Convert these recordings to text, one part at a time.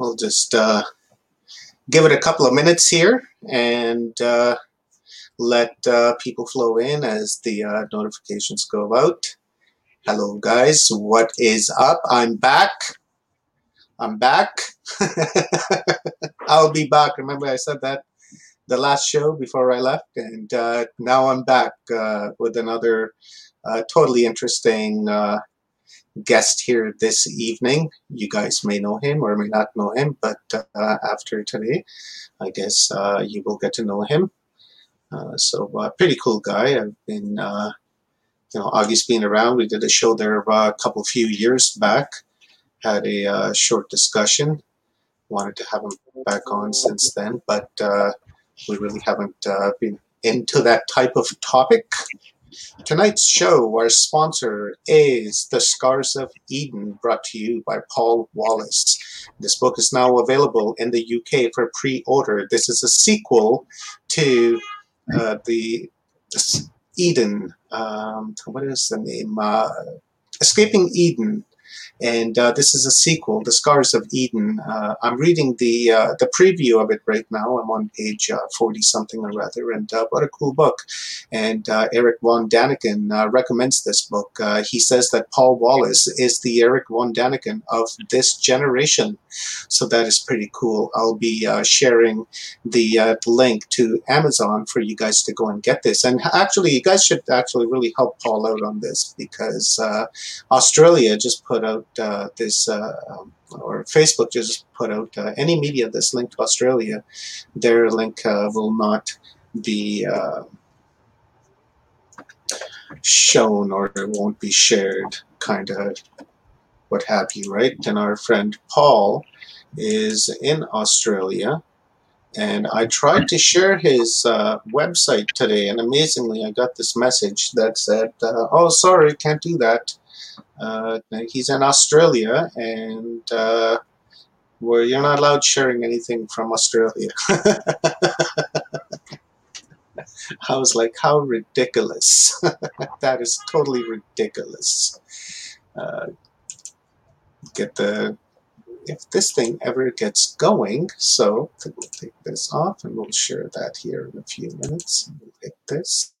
We'll just give it a couple of minutes here and let people flow in as the notifications go out. Hello, guys. What is up? I'm back. I'll be back. Remember I said that the last show before I left, and now I'm back with another totally interesting guest here this evening. You guys may know him or may not know him, but after today, I guess you will get to know him. So pretty cool guy. I've been, Augie's been around. We did a show there a few years back. Had a short discussion. Wanted to have him back on since then, but we really haven't been into that type of topic. Tonight's show, our sponsor is The Scars of Eden, brought to you by Paul Wallace. This book is now available in the UK for pre-order. This is a sequel to the Eden, what is the name? Escaping Eden. And this is a sequel, The Scars of Eden. I'm reading the preview of it right now. I'm on page 40-something or rather, and what a cool book. And Erich von Däniken recommends this book. He says that Paul Wallace is the Erich von Däniken of this generation. So that is pretty cool. I'll be sharing the link to Amazon for you guys to go and get this. And actually, you guys should actually really help Paul out on this, because Australia just put out this, or Facebook just put out any media that's linked to Australia, their link will not be shown, or it won't be shared, kind of what have you, right? And our friend Paul is in Australia, and I tried to share his website today, and amazingly I got this message that said, oh, sorry, can't do that. He's in Australia, and where you're not allowed sharing anything from Australia. I was like, how ridiculous. That is totally ridiculous. If this thing ever gets going, so we'll take this off and we'll share that here in a few minutes. We'll hit this.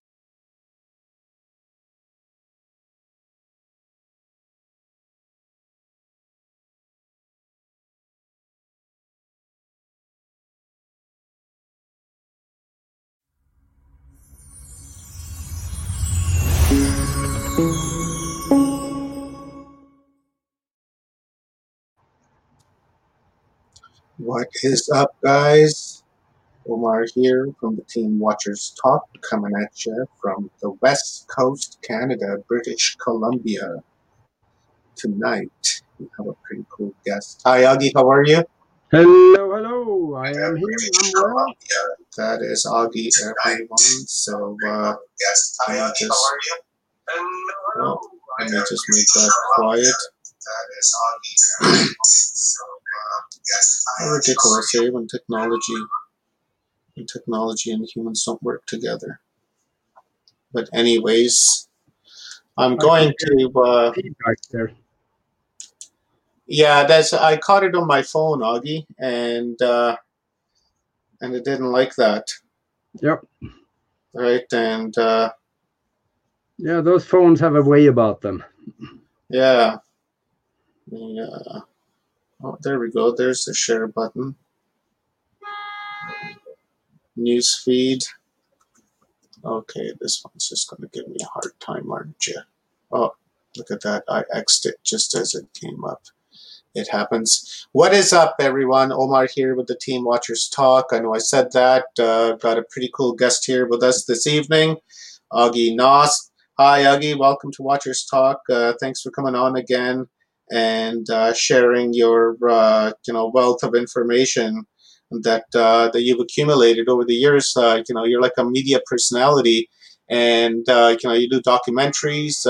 What is up, guys? Omar here from the Team Watchers Talk, coming at you from the West Coast, Canada, British Columbia. Tonight, we have a pretty cool guest. Hi, Augie, how are you? Hello. I am here. I'm well. That is Augie, everyone. So, yes, hi, Augie, how are you? Hello. Let me just make that quiet. That is Augie, so. Yes, ridiculous here when technology and humans don't work together. But anyways, I'm going to feedback there. Yeah, I caught it on my phone, Augie, and it didn't like that. Yep. Right, and yeah, those phones have a way about them. Yeah. Oh, there we go. There's the share button. News feed. Okay, this one's just going to give me a hard time, aren't you? Oh, look at that. I X'd it just as it came up. It happens. What is up, everyone? Omar here with the Team Watchers Talk. I know I said that. Got a pretty cool guest here with us this evening, Augie Noss. Hi, Augie. Welcome to Watchers Talk. Thanks for coming on again and sharing your wealth of information that you've accumulated over the years. You're like a media personality, And, you do documentaries,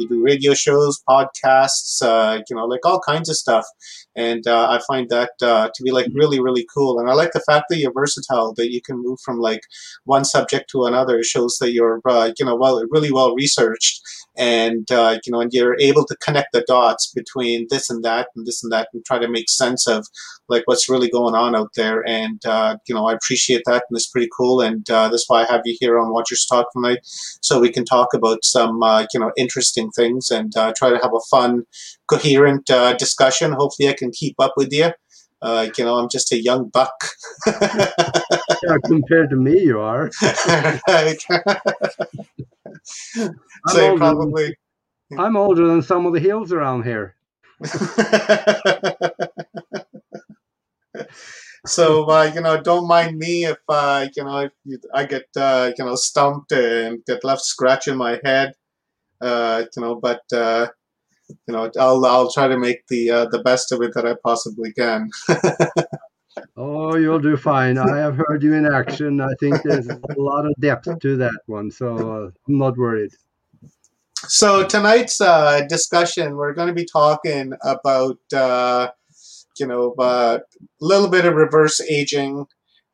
you do radio shows, podcasts, like all kinds of stuff. And I find that to be like really, really cool. And I like the fact that you're versatile, that you can move from like one subject to another. It shows that you're, really well researched and, and you're able to connect the dots between this and that and try to make sense of like what's really going on out there. And, I appreciate that. And it's pretty cool. And that's why I have you here on Watchers Talk tonight. So we can talk about some, interesting things and try to have a fun, coherent discussion. Hopefully I can keep up with you. I'm just a young buck. Yeah, compared to me, you are. Right. I'm older than some of the hills around here. So, don't mind me if, if I get, stumped and get left scratching my head, but, I'll try to make the best of it that I possibly can. Oh, you'll do fine. I have heard you in action. I think there's a lot of depth to that one, so I'm not worried. So tonight's discussion, we're going to be talking about, a little bit of reverse aging.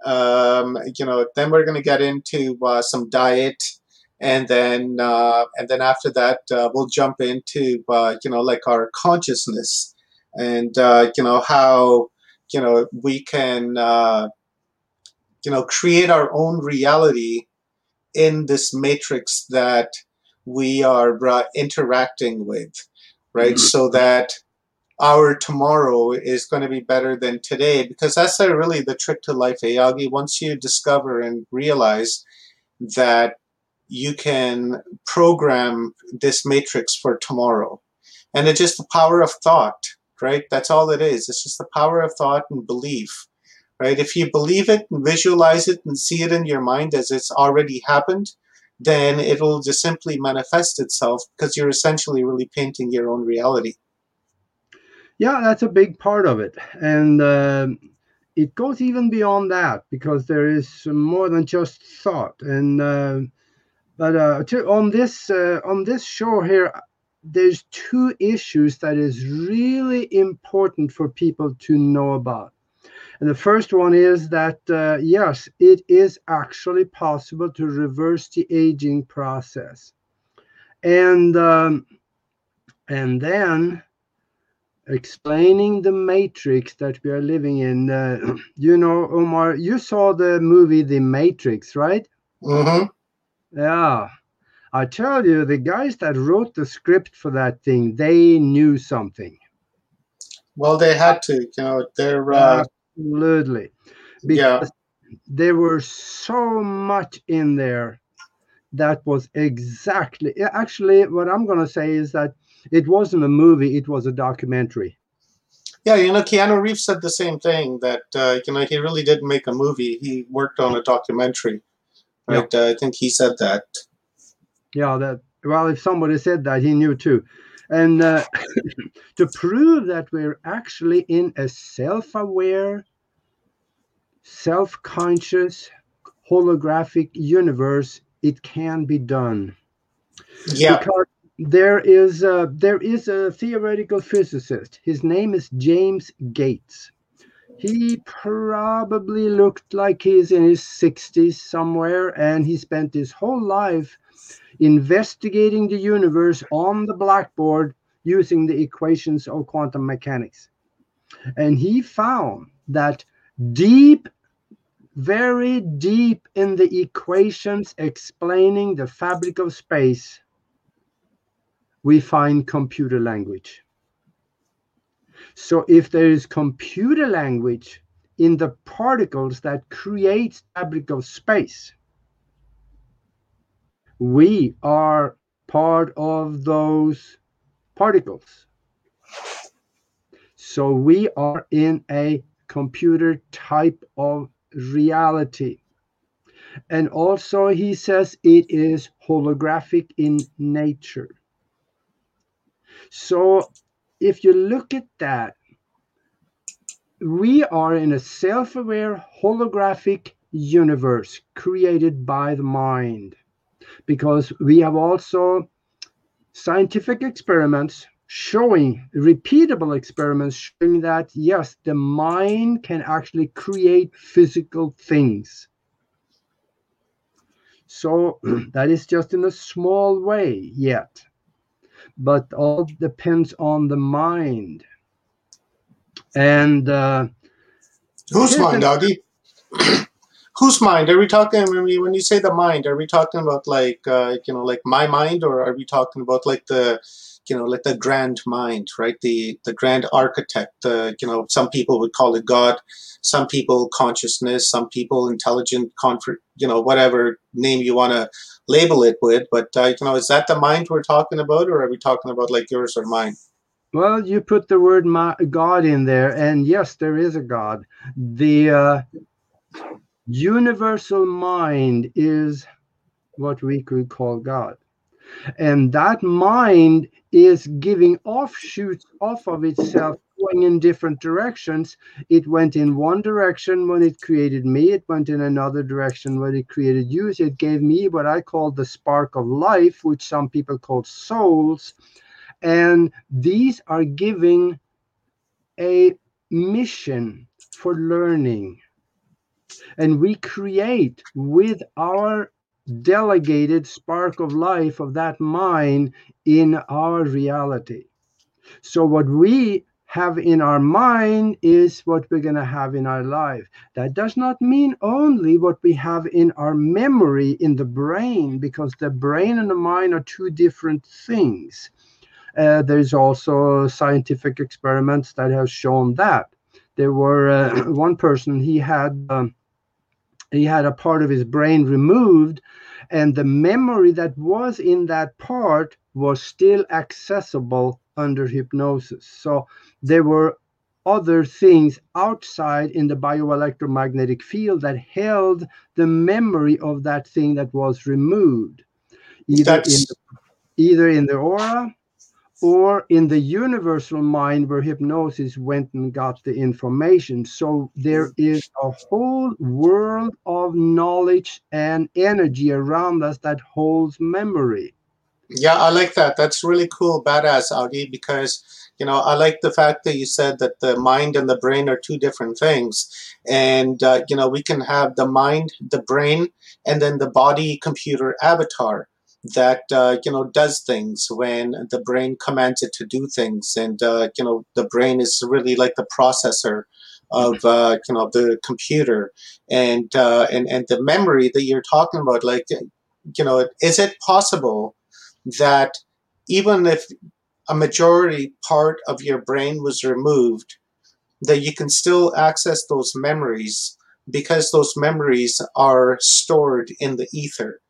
Then we're going to get into some diet. And then after that, we'll jump into, our consciousness and, how, we can, create our own reality in this matrix that we are interacting with, right? Mm-hmm. So that our tomorrow is going to be better than today, because that's really the trick to life, Augie. Once you discover and realize that you can program this matrix for tomorrow. And it's just the power of thought, right? That's all it is. It's just the power of thought and belief, right? If you believe it and visualize it and see it in your mind as it's already happened, then it'll just simply manifest itself because you're essentially really painting your own reality. Yeah, that's a big part of it. And it goes even beyond that because there is more than just thought. And on this show here, there's two issues that is really important for people to know about. And the first one is that, yes, it is actually possible to reverse the aging process. And then explaining the matrix that we are living in. Omar, you saw the movie The Matrix, right? Mm-hmm. Yeah, I tell you, the guys that wrote the script for that thing, they knew something. Well, they had to, they're... Absolutely. Because there were so much in there that was exactly... Actually, what I'm going to say is that it wasn't a movie, it was a documentary. Yeah, Keanu Reeves said the same thing, that, he really didn't make a movie. He worked on a documentary. Right, yeah. I think he said that. Yeah, if somebody said that, he knew too. And to prove that we're actually in a self-aware, self-conscious, holographic universe, it can be done. Yeah. Because there is a theoretical physicist. His name is James Gates. He probably looked like he's in his 60s somewhere, and he spent his whole life investigating the universe on the blackboard using the equations of quantum mechanics. And he found that deep, very deep in the equations explaining the fabric of space, we find computer language. So if there is computer language in the particles that creates fabric of space, we are part of those particles. So we are in a computer type of reality. And also he says it is holographic in nature. So if you look at that, we are in a self-aware holographic universe created by the mind. because we have also scientific experiments showing, repeatable experiments showing that, yes, the mind can actually create physical things. So that is just in a small way yet, but all depends on the mind. And whose mind, Augie? Whose mind? Are we talking, when you say the mind, are we talking about like my mind, or are we talking about like the, like the grand mind, right? The grand architect, some people would call it God, some people consciousness, some people intelligent, whatever name you want to label it with. But, is that the mind we're talking about, or are we talking about like yours or mine? Well, you put the word God in there, and yes, there is a God. The universal mind is what we could call God. And that mind is giving offshoots off of itself, going in different directions. It went in one direction when it created me. It went in another direction when it created you. It gave me what I call the spark of life, which some people call souls. And these are giving a mission for learning. And we create with our delegated spark of life of that mind in our reality. So what we have in our mind is what we're going to have in our life. That does not mean only what we have in our memory, in the brain, because the brain and the mind are two different things. There's also scientific experiments that have shown that. There were one person, he had a part of his brain removed, and the memory that was in that part was still accessible under hypnosis. So there were other things outside in the bioelectromagnetic field that held the memory of that thing that was removed, either in the aura, or in the universal mind where hypnosis went and got the information. So there is a whole world of knowledge and energy around us that holds memory. Yeah, I like that. That's really cool, badass, Augie, because, I like the fact that you said that the mind and the brain are two different things. And, we can have the mind, the brain, and then the body computer avatar that does things when the brain commands it to do things, and the brain is really like the processor of the computer, and the memory that you're talking about. Like, is it possible that even if a majority part of your brain was removed, that you can still access those memories because those memories are stored in the ether?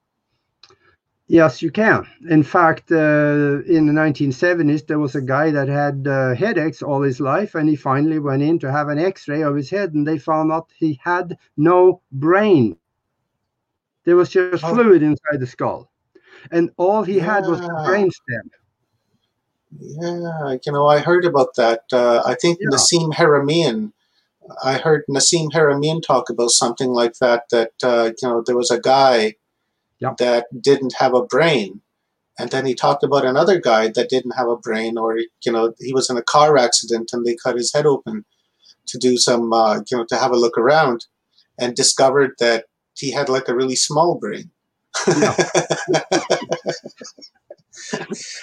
Yes, you can. In fact, in the 1970s, there was a guy that had headaches all his life, and he finally went in to have an X-ray of his head, and they found out he had no brain. There was just fluid inside the skull, and all he had was the brain stem. Yeah, I heard about that. I think Nassim Haramein. I heard Nassim Haramein talk about something like that. That there was a guy. Yep. That didn't have a brain. And then he talked about another guy that didn't have a brain, or, he was in a car accident and they cut his head open to do some, to have a look around, and discovered that he had like a really small brain. Yeah.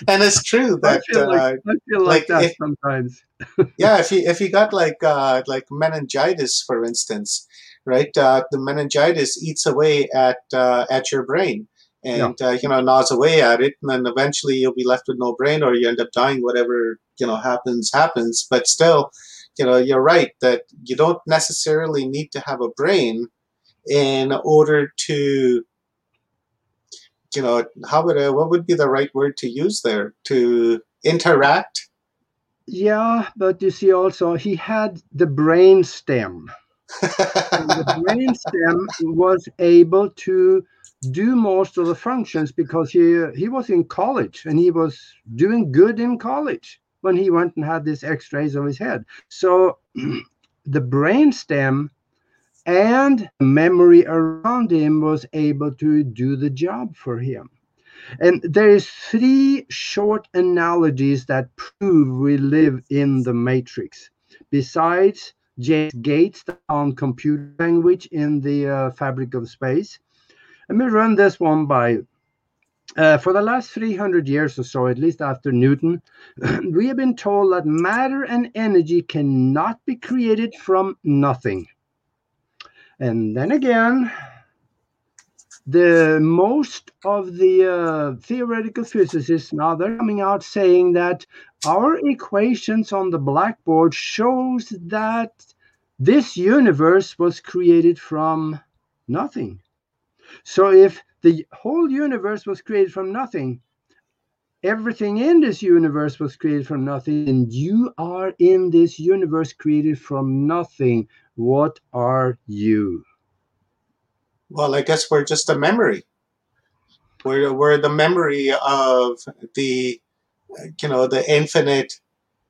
And it's true that I feel like that if, sometimes. Yeah, if you got like meningitis, for instance, right? The meningitis eats away at your brain, and gnaws away at it, and then eventually you'll be left with no brain, or you end up dying. Whatever happens. But still, you're right that you don't necessarily need to have a brain in order to. What would be the right word to use there? To interact? Yeah, but you see also, he had the brain stem. The brain stem was able to do most of the functions because he was in college, and he was doing good in college when he went and had these X-rays of his head. So the brain stem and memory around him was able to do the job for him. And there is three short analogies that prove we live in the Matrix. Besides James Gates on computer language in the fabric of space. Let me run this one by you. For the last 300 years or so, at least after Newton, we have been told that matter and energy cannot be created from nothing. And then again, the most of the theoretical physicists now, they're coming out saying that our equations on the blackboard shows that this universe was created from nothing. So if the whole universe was created from nothing, everything in this universe was created from nothing, and you are in this universe created from nothing. What are you? Well, I guess we're just a memory. We're the memory of the, you know, the infinite,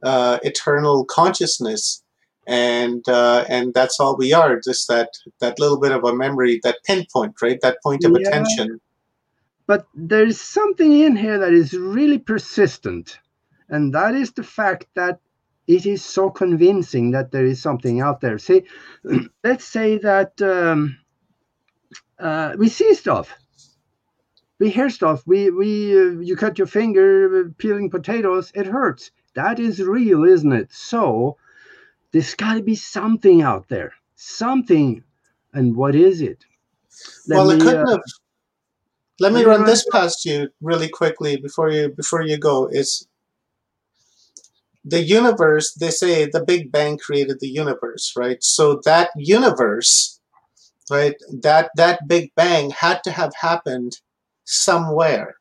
eternal consciousness, and that's all we are. Just that little bit of a memory, that pinpoint, right? That point of attention. But there's something in here that is really persistent, and that is the fact that it is so convincing that there is something out there. See, let's say that. We see stuff, we hear stuff, you cut your finger peeling potatoes, it hurts. That is real, isn't it? So there's got to be something out there, something. And what is it? Let me run this past you really quickly before you go. It's the universe. They say the Big Bang created the universe, right? So that universe, right, that Big Bang had to have happened somewhere.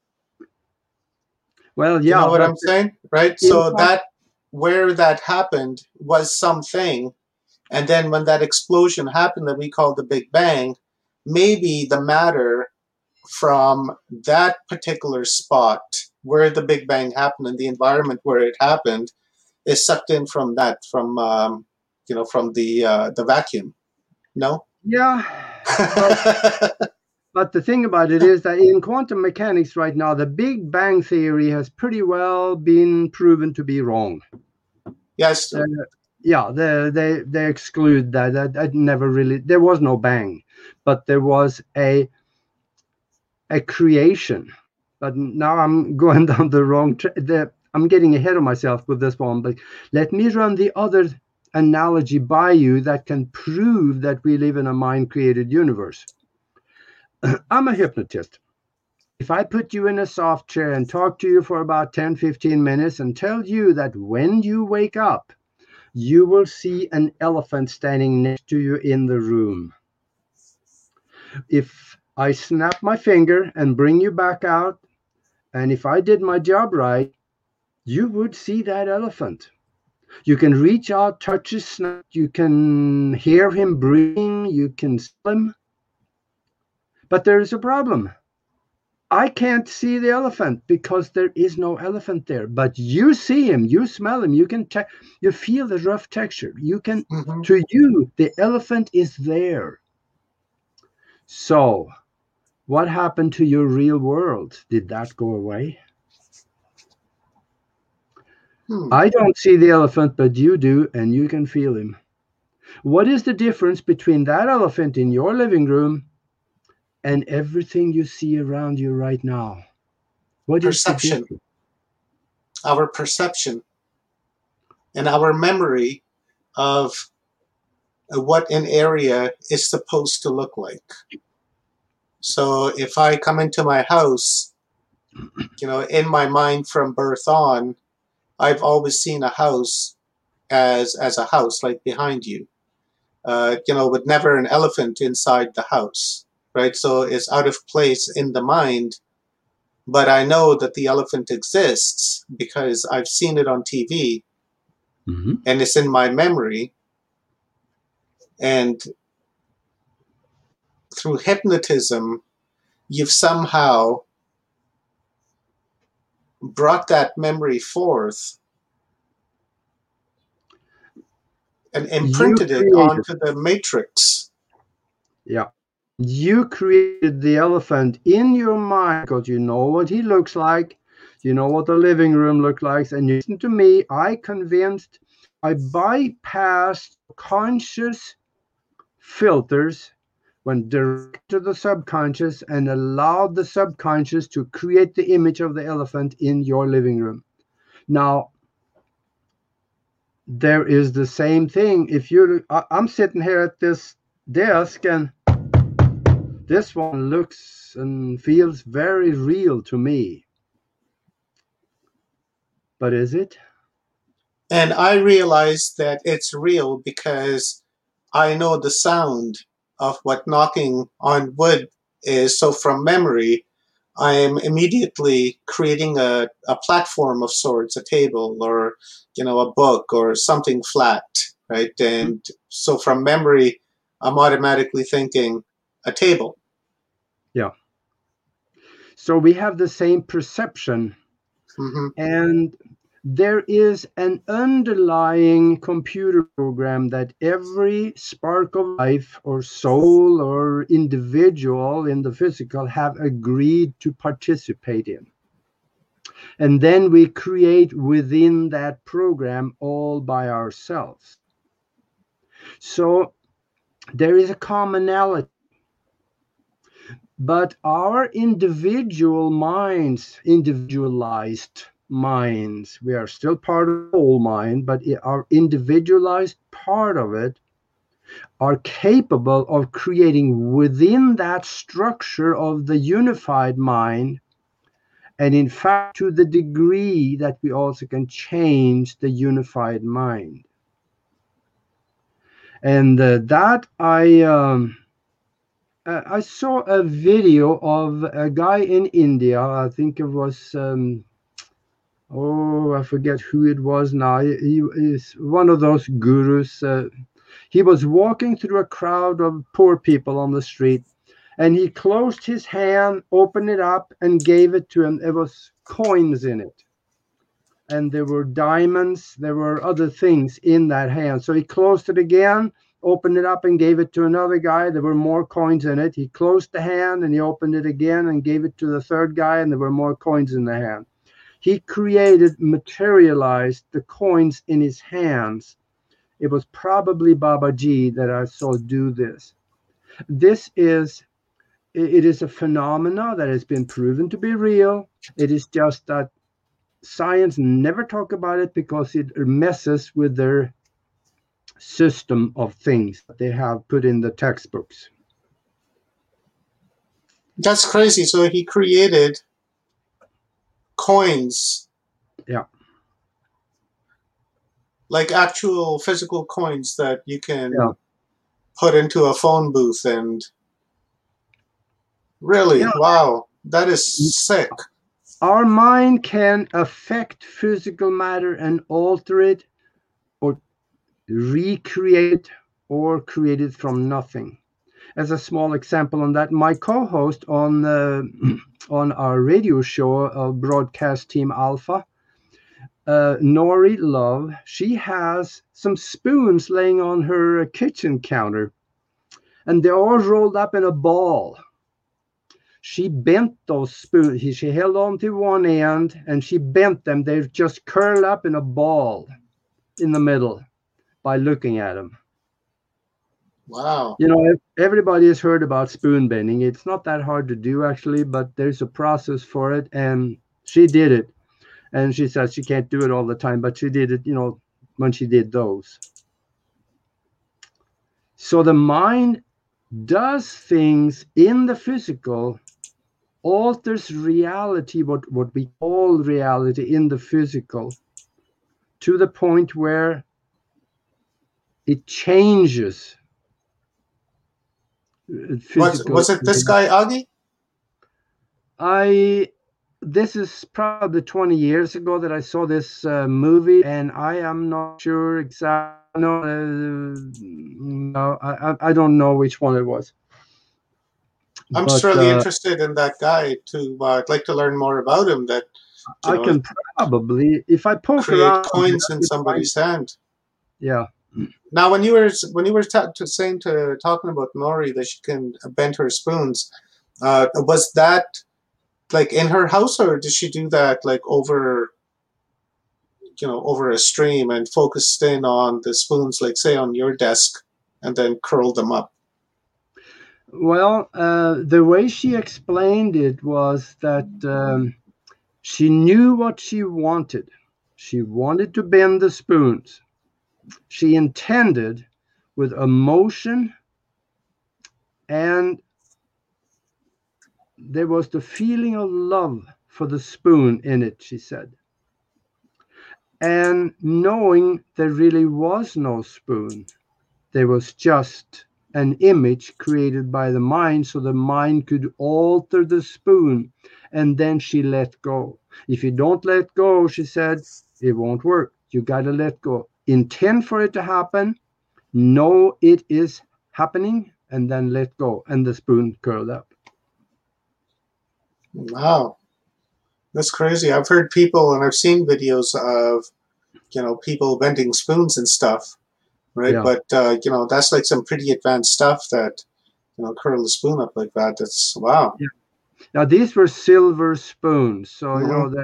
Well, yeah. You know what I'm saying? Right? So that where that happened was something. And then when that explosion happened that we call the Big Bang, maybe the matter from that particular spot where the Big Bang happened and the environment where it happened is sucked in from that, from the vacuum. No? Yeah, but the thing about it is that in quantum mechanics right now, the Big Bang theory has pretty well been proven to be wrong. Yes. They exclude that. There was no bang, but there was a creation. But now I'm going down the wrong track. I'm getting ahead of myself with this one, but let me run the other analogy by you that can prove that we live in a mind-created universe. I'm a hypnotist. If I put you in a soft chair and talk to you for about 10-15 minutes and tell you that when you wake up, you will see an elephant standing next to you in the room. If I snap my finger and bring you back out, and if I did my job right, you would see that elephant. You can reach out, touch his snout, you can hear him breathing, you can smell him. But there is a problem. I can't see the elephant because there is no elephant there. But you see him, you smell him, you feel the rough texture. You can, to you, the elephant is there. So, what happened to your real world? Did that go away? I don't see the elephant, but you do, and you can feel him. What is the difference between that elephant in your living room and everything you see around you right now? What is perception? Our perception and our memory of what an area is supposed to look like. So if I come into my house, in my mind from birth on, I've always seen a house as a house, like behind you, but never an elephant inside the house, right? So it's out of place in the mind, but I know that the elephant exists because I've seen it on TV, and it's in my memory. And through hypnotism, you've somehow brought that memory forth and imprinted it onto the matrix. Yeah. You created the elephant in your mind because you know what he looks like. You know what the living room looks like. And you listen to me. I convinced, I bypassed conscious filters, went direct to the subconscious and allowed the subconscious to create the image of the elephant in your living room. Now, there is the same thing. If you, I'm sitting here at this desk and this one looks and feels very real to me. But is it? And I realize that it's real because I know the sound of what knocking on wood is. So from memory, I am immediately creating a platform of sorts, a table or, you know, a book or something flat, right? And so from memory, I'm automatically thinking a table. Yeah. So we have the same perception. Mm-hmm. And there is an underlying computer program that every spark of life or soul or individual in the physical have agreed to participate in. And then we create within that program all by ourselves. So there is a commonality. But our individual minds, individualized minds, we are still part of the whole mind, but our individualized part of it are capable of creating within that structure of the unified mind. And in fact, to the degree that we also can change the unified mind. And I saw a video of a guy in India, I think it was I forget who it was now. He is one of those gurus. He was walking through a crowd of poor people on the street, and he closed his hand, opened it up, and gave it to him. There was coins in it, and there were diamonds. There were other things in that hand. So he closed it again, opened it up, and gave it to another guy. There were more coins in it. He closed the hand, and he opened it again, and gave it to the third guy, and there were more coins in the hand. He materialized the coins in his hands. It was probably Babaji that I saw do this. It is a phenomena that has been proven to be real. It is just that science never talk about it because it messes with their system of things that they have put in the textbooks. That's crazy. So he created coins. Yeah. Like actual physical coins that you can put into a phone booth and really, wow, that is sick. Our mind can affect physical matter and alter it or recreate or create it from nothing. As a small example on that, my co-host on our radio show, Broadcast Team Alpha, Nori Love, she has some spoons laying on her kitchen counter, and they're all rolled up in a ball. She bent those spoons. She held on to one end, and she bent them. They've just curled up in a ball in the middle by looking at them. Wow. You know, everybody has heard about spoon bending. It's not that hard to do, actually, but there's a process for it. And she did it. And she says she can't do it all the time, but she did it, you know, when she did those. So the mind does things in the physical, alters reality, what we call reality in the physical, to the point where it changes. Was it this guy, Augie? This is probably 20 years ago that I saw this movie, and I am not sure exactly. No, I don't know which one it was. I'm certainly interested in that guy too. I'd like to learn more about him. That I can probably, if I poke around, create coins in somebody's hand. Yeah, Now, when you were talking about Nori that she can bend her spoons, was that like in her house, or did she do that like over a stream and focused in on the spoons, like say on your desk, and then curled them up? Well, the way she explained it was that she knew what she wanted. She wanted to bend the spoons. She intended with emotion, and there was the feeling of love for the spoon in it, she said. And knowing there really was no spoon, there was just an image created by the mind, so the mind could alter the spoon, and then she let go. If you don't let go, she said, it won't work. You got to let go. Intend for it to happen, know it is happening, and then let go, and the spoon curled up. Wow. That's crazy. I've heard people, and I've seen videos of, people bending spoons and stuff, right? Yeah. But, that's like some pretty advanced stuff that, curl the spoon up like that. That's, wow. Yeah. Now, these were silver spoons, so, mm-hmm.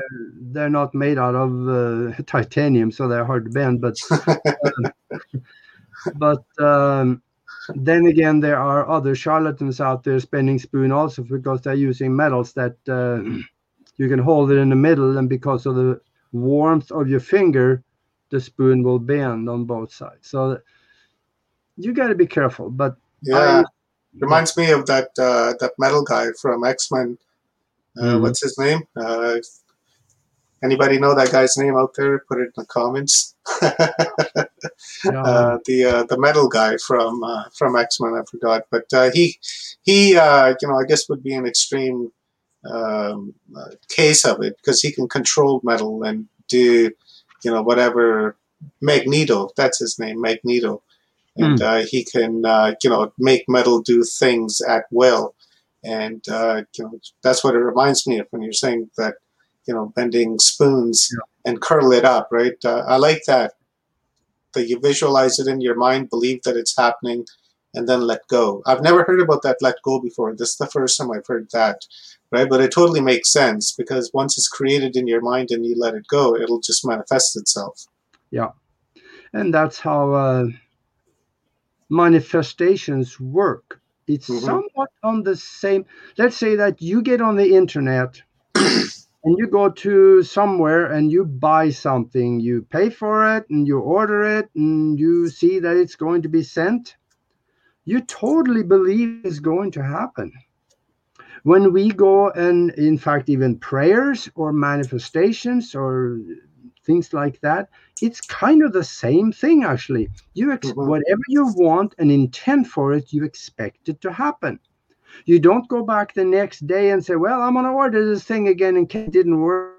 They're not made out of titanium, so they're hard to bend. But then again, there are other charlatans out there spending spoon also, because they're using metals that you can hold it in the middle, and because of the warmth of your finger, the spoon will bend on both sides. So you got to be careful. But yeah. Reminds me of that metal guy from X Men. What's his name? Anybody know that guy's name out there? Put it in the comments. The metal guy from X Men. I forgot, but he I guess would be an extreme case of it, because he can control metal and do whatever. Magneto, that's his name, Magneto. And he can, make metal do things at will. And, that's what it reminds me of when you're saying that, bending spoons and curl it up, right? I like that you visualize it in your mind, believe that it's happening, and then let go. I've never heard about that let go before. This is the first time I've heard that, right? But it totally makes sense, because once it's created in your mind and you let it go, it'll just manifest itself. Yeah. And that's how... manifestations work. It's somewhat on the same. Let's say that you get on the internet and you go to somewhere and you buy something, you pay for it and you order it and you see that it's going to be sent. You totally believe it's going to happen. When we go and, in fact, even prayers or manifestations or things like that, it's kind of the same thing, actually. You whatever you want and intend for it, you expect it to happen. You don't go back the next day and say, well, I'm going to order this thing again and it didn't work.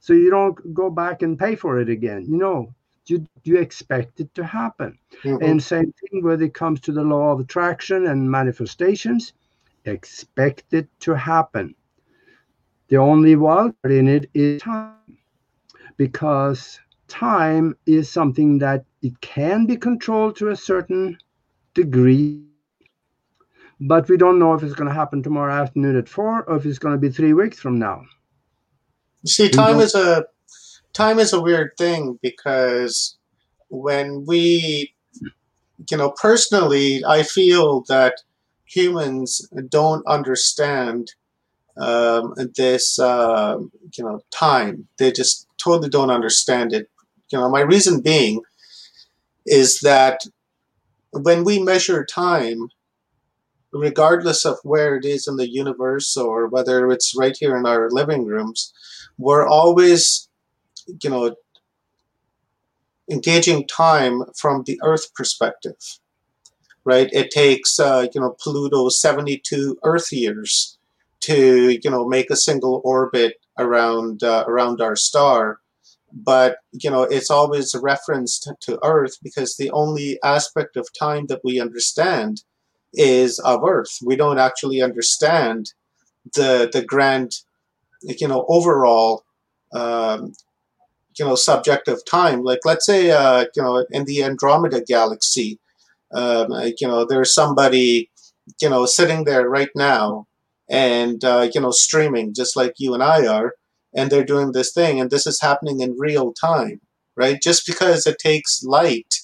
So you don't go back and pay for it again. You expect it to happen. Mm-hmm. And same thing when it comes to the law of attraction and manifestations, expect it to happen. The only wild card in it is time. Because time is something that it can be controlled to a certain degree, but we don't know if it's going to happen tomorrow afternoon at 4 or if it's going to be 3 weeks from now. You see, time is a weird thing, because when we, personally, I feel that humans don't understand this, time. They just totally don't understand it. My reason being is that when we measure time, regardless of where it is in the universe or whether it's right here in our living rooms, we're always, engaging time from the Earth perspective, right? It takes, Pluto 72 Earth years to, make a single orbit around our star, but it's always referenced to Earth, because the only aspect of time that we understand is of Earth. We don't actually understand the grand, overall subject of time. Like, let's say, in the Andromeda galaxy, there's somebody, sitting there right now and, streaming just like you and I are, and they're doing this thing, and this is happening in real time, right? Just because it takes light,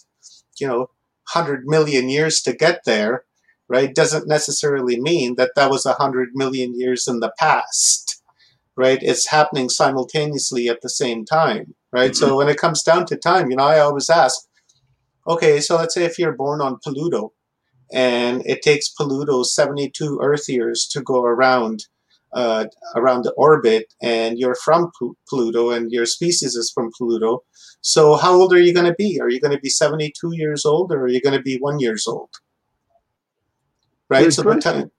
100 million years to get there, right, doesn't necessarily mean that that was 100 million years in the past, right? It's happening simultaneously at the same time, right? Mm-hmm. So when it comes down to time, I always ask, okay, so let's say if you're born on Pluto, and it takes Pluto 72 Earth years to go around the orbit, and you're from Pluto, and your species is from Pluto. So how old are you going to be? Are you going to be 72 years old, or are you going to be 1 years old? Right. Good question.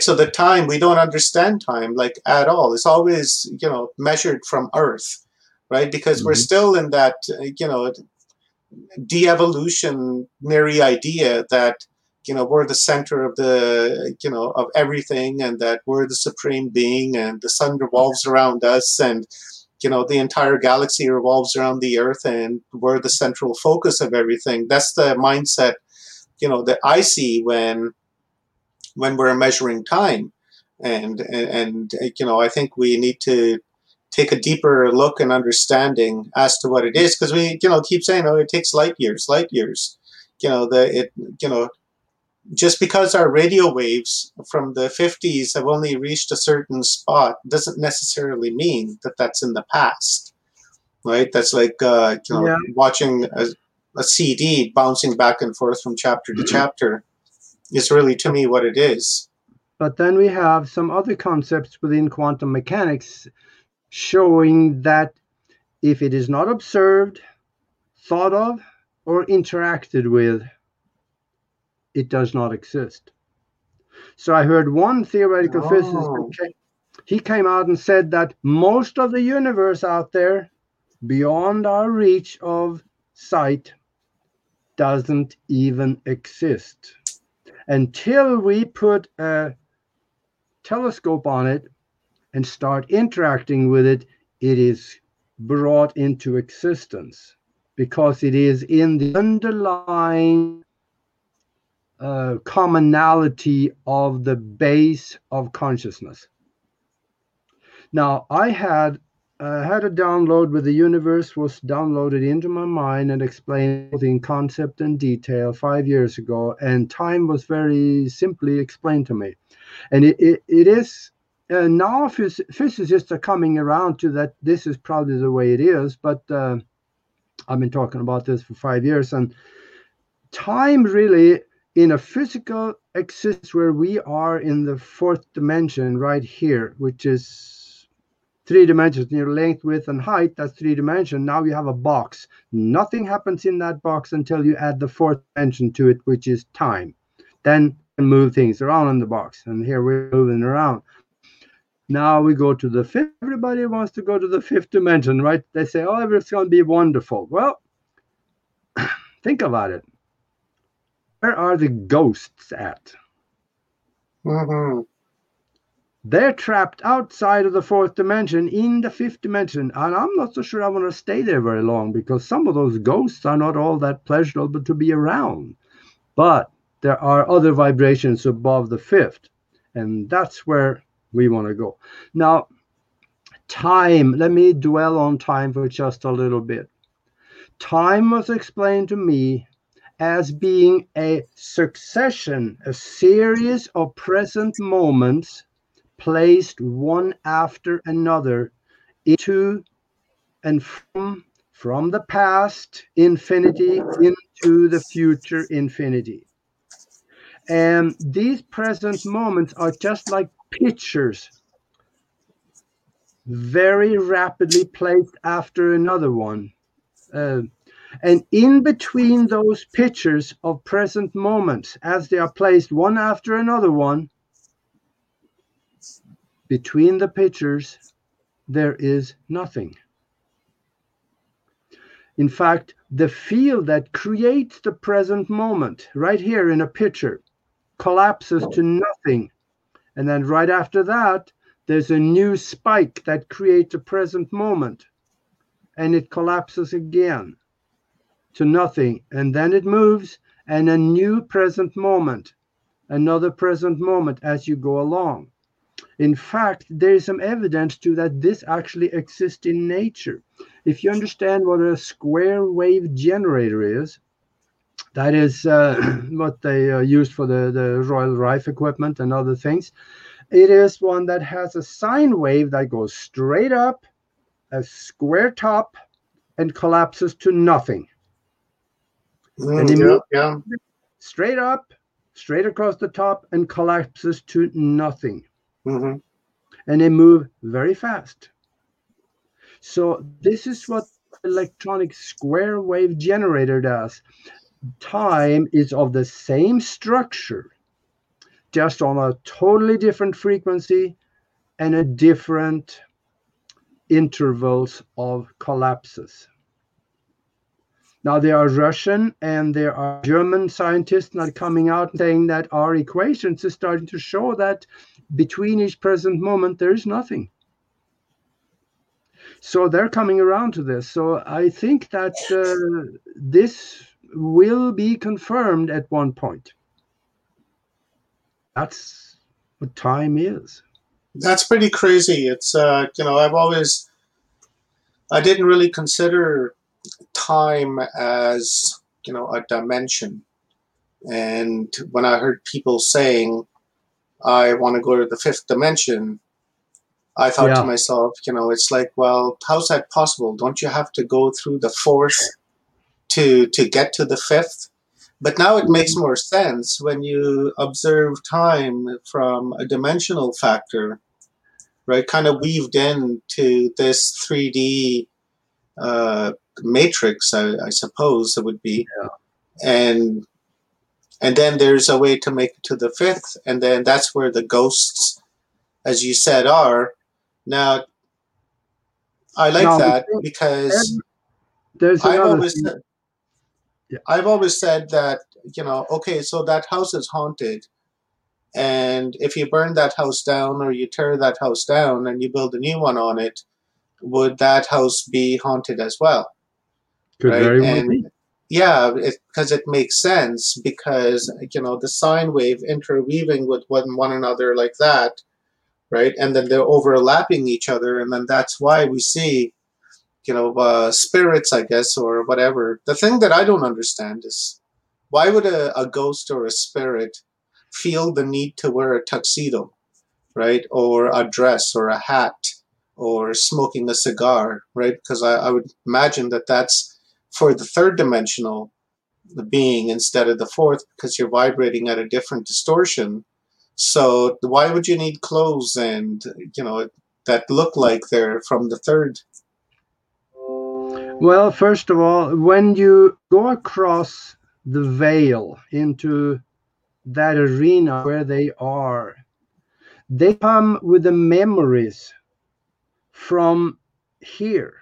So the time we don't understand time at all. It's always measured from Earth, right? Because we're still in that de-evolutionary idea that. We're the center of the, of everything, and that we're the supreme being, and the sun revolves around us, and, the entire galaxy revolves around the Earth, and we're the central focus of everything. That's the mindset, that I see when we're measuring time. And I think we need to take a deeper look and understanding as to what it is. Cause we, keep saying, it takes light years, just because our radio waves from the 50s have only reached a certain spot doesn't necessarily mean that that's in the past, right? That's watching a CD bouncing back and forth from chapter to chapter is really, to me, what it is. But then we have some other concepts within quantum mechanics showing that if it is not observed, thought of, or interacted with, it does not exist. So I heard one theoretical physicist, he came out and said that most of the universe out there, beyond our reach of sight, doesn't even exist. Until we put a telescope on it and start interacting with it, it is brought into existence because it is in the underlying commonality of the base of consciousness. Now, I had a download where the universe was downloaded into my mind and explained in concept and detail 5 years ago, and time was very simply explained to me. And it is now physicists are coming around to that this is probably the way it is, but I've been talking about this for 5 years, and time really in a physical exists where we are in the fourth dimension right here, which is 3 dimensions, length, width, and height. That's 3 dimensions. Now you have a box. Nothing happens in that box until you add the 4th dimension to it, which is time. Then you can move things around in the box. And here we're moving around. Now we go to the 5th. Everybody wants to go to the 5th dimension, right? They say, everything's going to be wonderful. Well, think about it. Where are the ghosts at? Mm-hmm. They're trapped outside of the 4th dimension in the 5th dimension. And I'm not so sure I want to stay there very long because some of those ghosts are not all that pleasurable to be around. But there are other vibrations above the 5th. And that's where we want to go. Now, time. Let me dwell on time for just a little bit. Time was explained to me as being a succession, a series of present moments placed one after another into and from the past infinity into the future infinity. And these present moments are just like pictures, very rapidly placed after another one. And in between those pictures of present moments, as they are placed one after another one, between the pictures, there is nothing. In fact, the field that creates the present moment, right here in a picture, collapses to nothing. And then right after that, there's a new spike that creates a present moment. and it collapses again to nothing, and then it moves, and a new present moment, another present moment as you go along. In fact, there is some evidence to that this actually exists in nature. If you understand what a square wave generator is, that is what they used for the Royal Rife equipment and other things. It is one that has a sine wave that goes straight up, a square top, and collapses to nothing. And straight up, straight across the top, and collapses to nothing. Mm-hmm. And they move very fast. So this is what electronic square wave generator does. Time is of the same structure, just on a totally different frequency and a different intervals of collapses. Now, there are Russian and there are German scientists now coming out saying that our equations are starting to show that between each present moment, there is nothing. So they're coming around to this. So I think that this will be confirmed at one point. That's what time is. That's pretty crazy. It's, you know, I didn't really consider time as, you know, a dimension. And when I heard people saying, I want to go to the fifth dimension, I thought to myself, you know, it's like, well, how's that possible? Don't you have to go through the fourth to get to the fifth? But now it makes more sense when you observe time from a dimensional factor, right? Kind of weaved into this 3D matrix, I suppose it would be. Yeah. And then there's a way to make it to the fifth, and then that's where the ghosts, as you said, are. Now, I like that because I've always said that, you know, okay, so that house is haunted. And if you burn that house down or you tear that house down and you build a new one on it, would that house be haunted as well? Could very well be. Yeah, because it makes sense because, you know, the sine wave interweaving with one another like that, right? And then they're overlapping each other. And then that's why we see, you know, spirits, I guess, or whatever. The thing that I don't understand is why would a ghost or a spirit feel the need to wear a tuxedo, right? Or a dress or a hat or smoking a cigar, right? Because I would imagine that that's for the third dimensional being instead of the fourth because you're vibrating at a different distortion. So why would you need clothes and, you know, that look like they're from the third? Well, first of all, when you go across the veil into that arena where they are, they come with the memories from here.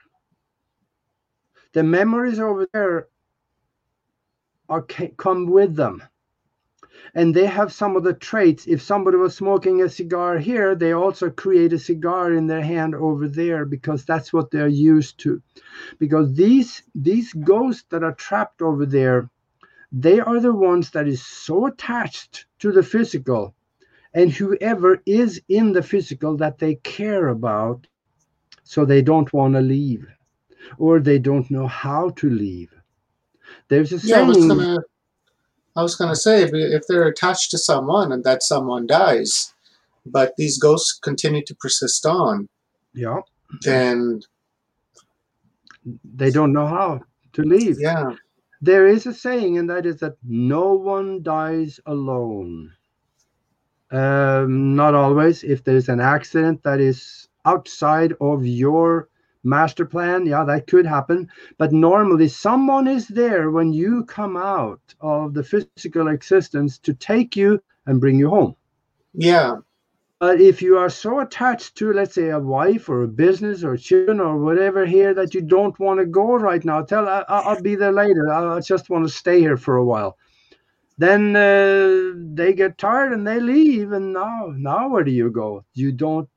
The memories over there come with them. And they have some of the traits. If somebody was smoking a cigar here, they also create a cigar in their hand over there because that's what they're used to. Because these ghosts that are trapped over there, they are the ones that is so attached to the physical and whoever is in the physical that they care about, so they don't want to leave or they don't know how to leave. There's a saying... I was going to say, if they're attached to someone and that someone dies, but these ghosts continue to persist on, then they don't know how to leave. Yeah, there is a saying, and that is that no one dies alone. Not always. If there's an accident that is outside of your master plan, that could happen, but normally someone is there when you come out of the physical existence to take you and bring you home. But if you are so attached to, let's say, a wife or a business or children or whatever here that you don't want to go right now, I'll be there later, I just want to stay here for a while, then they get tired and they leave, and now where do you go? You don't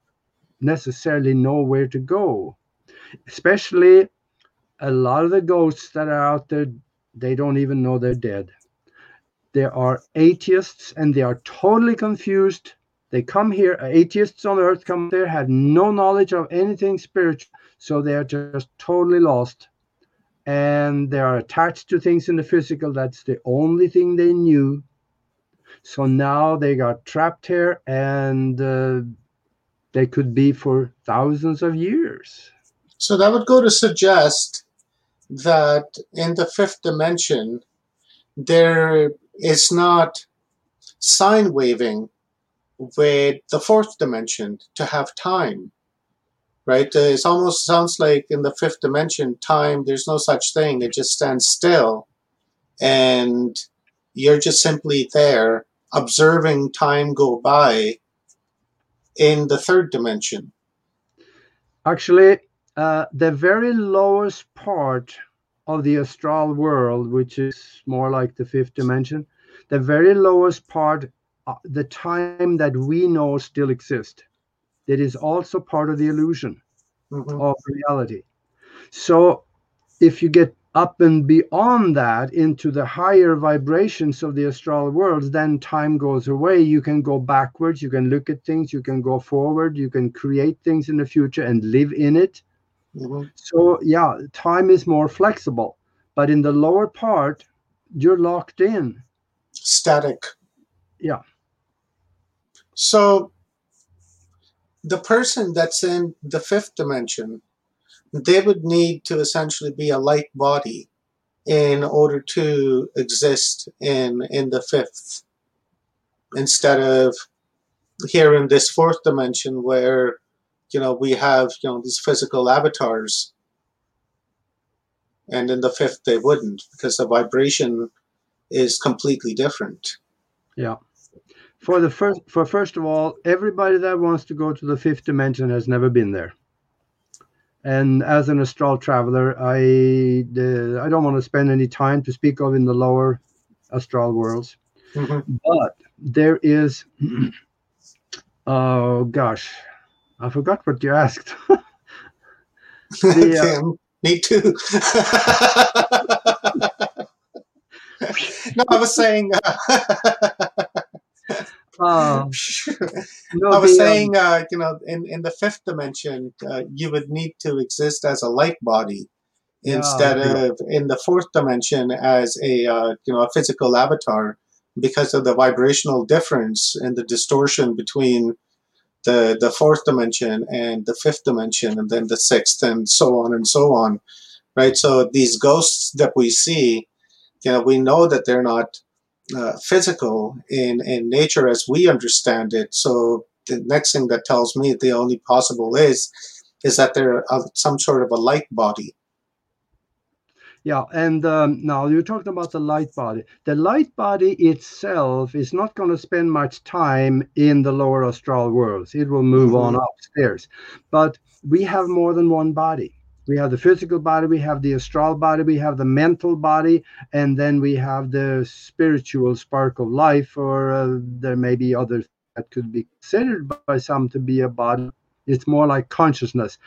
necessarily know where to go. Especially a lot of the ghosts that are out there, they don't even know they're dead. There are atheists, and they are totally confused. They come here, atheists on earth come there, have no knowledge of anything spiritual, so they are just totally lost. And they are attached to things in the physical. That's the only thing they knew. So now they got trapped here, and they could be for thousands of years. So that would go to suggest that in the fifth dimension, there is not sine waving with the fourth dimension to have time, right? It almost sounds like in the fifth dimension, time, there's no such thing. It just stands still, and you're just simply there observing time go by in the third dimension. Actually, the very lowest part of the astral world, which is more like the fifth dimension, the very lowest part, the time that we know still exists. That is also part of the illusion of reality. So if you get up and beyond that into the higher vibrations of the astral worlds, then time goes away. You can go backwards, you can look at things, you can go forward, you can create things in the future and live in it. So yeah, time is more flexible, but in the lower part, you're locked in. Static. Yeah. So the person that's in the fifth dimension, they would need to essentially be a light body in order to exist in the fifth, instead of here in this fourth dimension where, you know, we have, you know, these physical avatars, and in the fifth they wouldn't, because the vibration is completely different. Yeah. First of all, everybody that wants to go to the fifth dimension has never been there. And as an astral traveler, I don't want to spend any time to speak of in the lower astral worlds. But there is, oh gosh, I forgot what you asked. Me too. No, I was saying. You know, in the fifth dimension, you would need to exist as a light body instead of in the fourth dimension as a, you know, a physical avatar, because of the vibrational difference and the distortion between the fourth dimension and the fifth dimension, and then the sixth, and so on, right? So these ghosts that we see, you know, we know that they're not physical in nature as we understand it. So the next thing that tells me the only possible is that they're some sort of a light body. Yeah, and now you're talking about the light body. The light body itself is not going to spend much time in the lower astral worlds. It will move on upstairs. But we have more than one body. We have the physical body, we have the astral body, we have the mental body, and then we have the spiritual spark of life, or there may be others that could be considered by some to be a body. It's more like consciousness.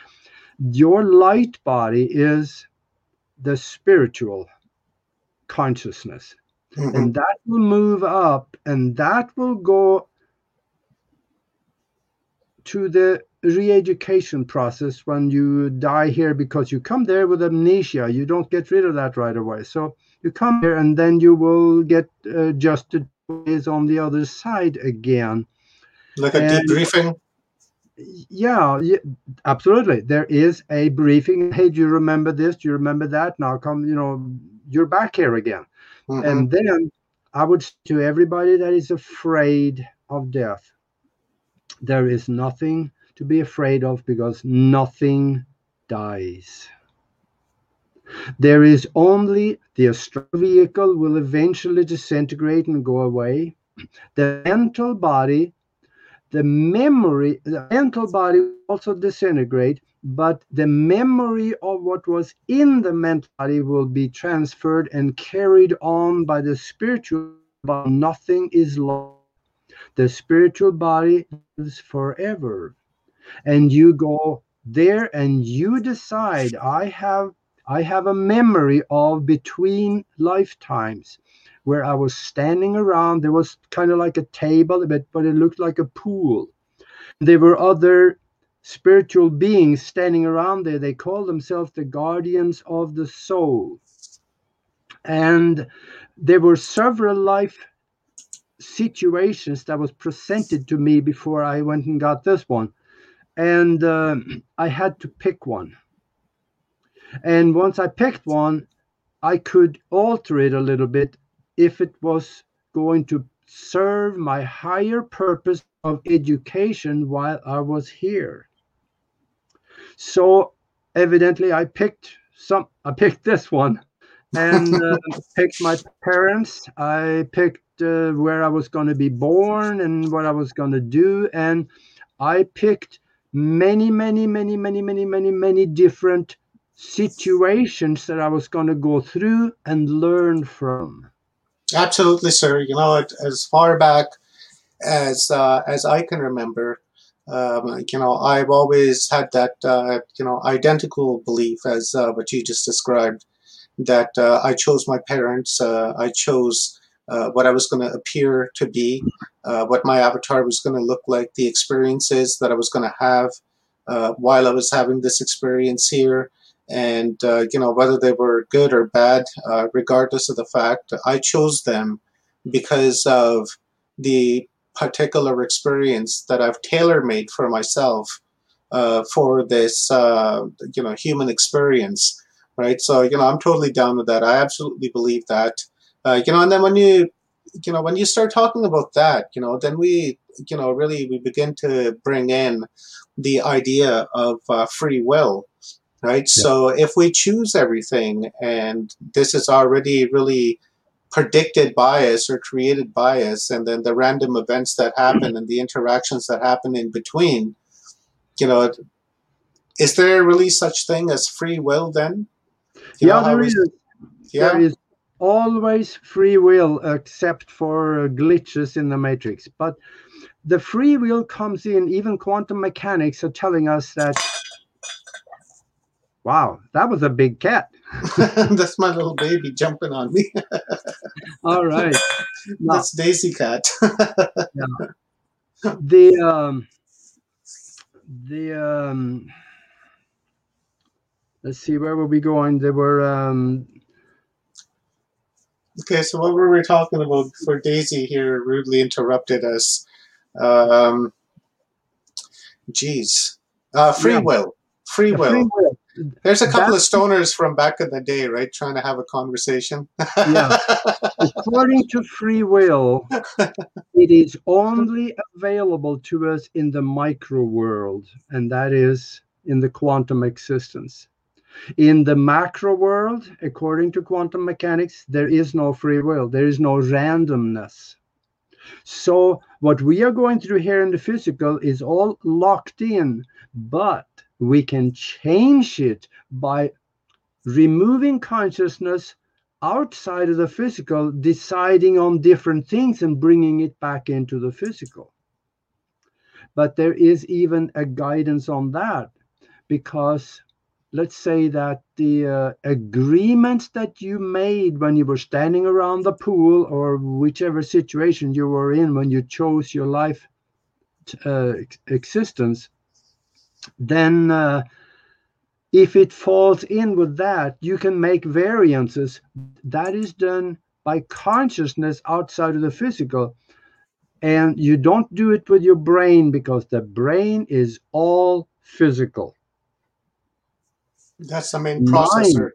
Your light body is the spiritual consciousness, and that will move up, and that will go to the re-education process when you die here, because you come there with amnesia. You don't get rid of that right away. So you come here, and then you will get adjusted on the other side again. Like a debriefing? Yeah, absolutely. There is a briefing. Hey, do you remember this? Do you remember that? Now come, you know, you're back here again. And then I would say to everybody that is afraid of death, there is nothing to be afraid of, because nothing dies. There is only the astral vehicle will eventually disintegrate and go away. The mental body, the memory, the mental body will also disintegrate, but the memory of what was in the mental body will be transferred and carried on by the spiritual body. Nothing is lost. The spiritual body lives forever. And you go there and you decide, I have I have a memory of between lifetimes where I was standing around. There was kind of like a table, but it looked like a pool. There were other spiritual beings standing around there. They call themselves the guardians of the soul. And there were several life situations that was presented to me before I went and got this one. And I had to pick one. And once I picked one, I could alter it a little bit if it was going to serve my higher purpose of education while I was here. So evidently I picked this one, and picked my parents. I picked where I was going to be born and what I was going to do. And I picked many different situations that I was going to go through and learn from. Absolutely, sir. You know, as far back as I can remember, you know, I've always had that, you know, identical belief as what you just described, that I chose my parents, I chose what I was going to appear to be, what my avatar was going to look like, the experiences that I was going to have while I was having this experience here. And, you know, whether they were good or bad, regardless of the fact, I chose them because of the particular experience that I've tailor-made for myself for this, you know, human experience, right? So, you know, I'm totally down with that. I absolutely believe that. You know, and then when you start talking about that, you know, then we begin to bring in the idea of free will. Right. Yeah. So if we choose everything, and this is already really predicted bias or created bias, and then the random events that happen and the interactions that happen in between, you know, is there really such thing as free will then? There is. Yeah. There is always free will, except for glitches in the Matrix. But the free will comes in, even quantum mechanics are telling us that. Wow, that was a big cat. That's my little baby jumping on me. All right. Now, that's Daisy Cat. Yeah. The let's see, where were we going? There were okay, so what were we talking about before Daisy here rudely interrupted us? Free will. There's a couple of stoners from back in the day, right, trying to have a conversation. Yeah. According to free will, it is only available to us in the micro world, and that is in the quantum existence. In the macro world, according to quantum mechanics, there is no free will. There is no randomness. So what we are going through here in the physical is all locked in, but we can change it by removing consciousness outside of the physical, deciding on different things and bringing it back into the physical. But there is even a guidance on that, because let's say that the agreements that you made when you were standing around the pool or whichever situation you were in when you chose your life existence, then if it falls in with that, you can make variances. That is done by consciousness outside of the physical. And you don't do it with your brain, because the brain is all physical. That's the main processor.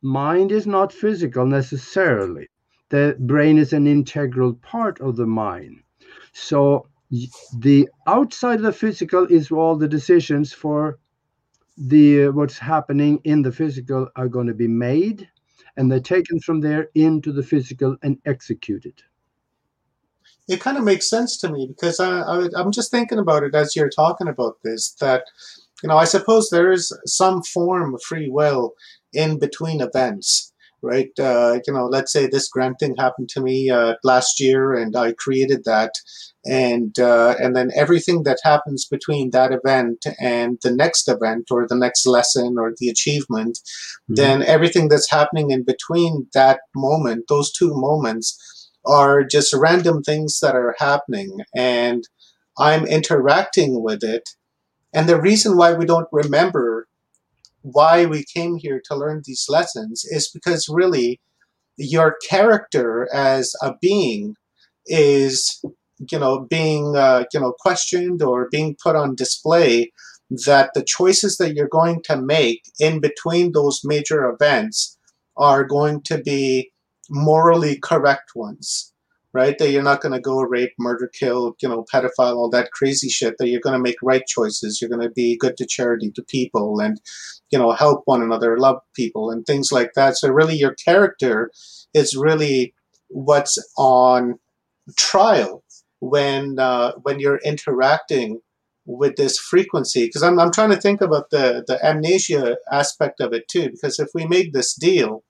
Mind is not physical necessarily. The brain is an integral part of the mind. So the outside of the physical is all the decisions for the what's happening in the physical are going to be made, and they're taken from there into the physical and executed. It kind of makes sense to me, because I'm just thinking about it as you're talking about this, that, you know, I suppose there is some form of free will in between events, right? Let's say this grant thing happened to me last year, and I created that, and then everything that happens between that event and the next event or the next lesson or the achievement, mm-hmm. then everything that's happening in between that moment, those two moments, are just random things that are happening, and I'm interacting with it. And the reason why we don't remember why we came here to learn these lessons is because really your character as a being is, being, questioned or being put on display, that the choices that you're going to make in between those major events are going to be morally correct ones. Right? That you're not going to go rape, murder, kill, pedophile, all that crazy shit, that you're going to make right choices. You're going to be good to charity, to people, and, help one another, love people, and things like that. So really your character is really what's on trial when you're interacting with this frequency. Because I'm trying to think about the amnesia aspect of it too, because if we made this deal,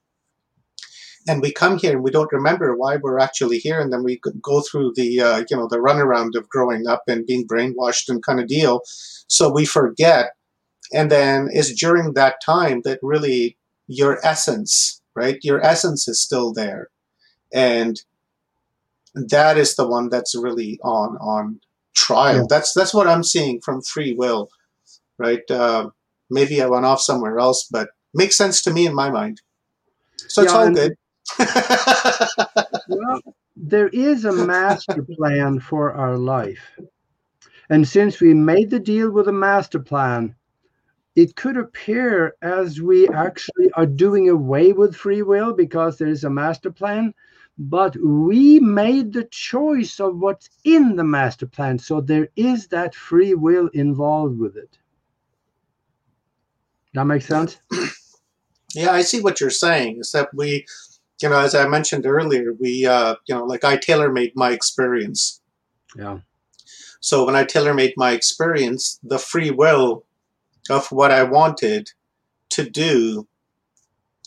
and we come here and we don't remember why we're actually here, and then we go through the, the runaround of growing up and being brainwashed and kind of deal. So we forget. And then it's during that time that really your essence, right? Your essence is still there. And that is the one that's really on trial. Yeah. That's what I'm seeing from free will, right? Maybe I went off somewhere else, but makes sense to me in my mind. So it's all good. Well, there is a master plan for our life, and since we made the deal with a master plan, it could appear as we actually are doing away with free will because there is a master plan, but we made the choice of what's in the master plan, so there is that free will involved with it. That makes sense? Yeah, I see what you're saying, is that we, as I mentioned earlier, we, I tailor-made my experience. Yeah. So when I tailor-made my experience, the free will of what I wanted to do,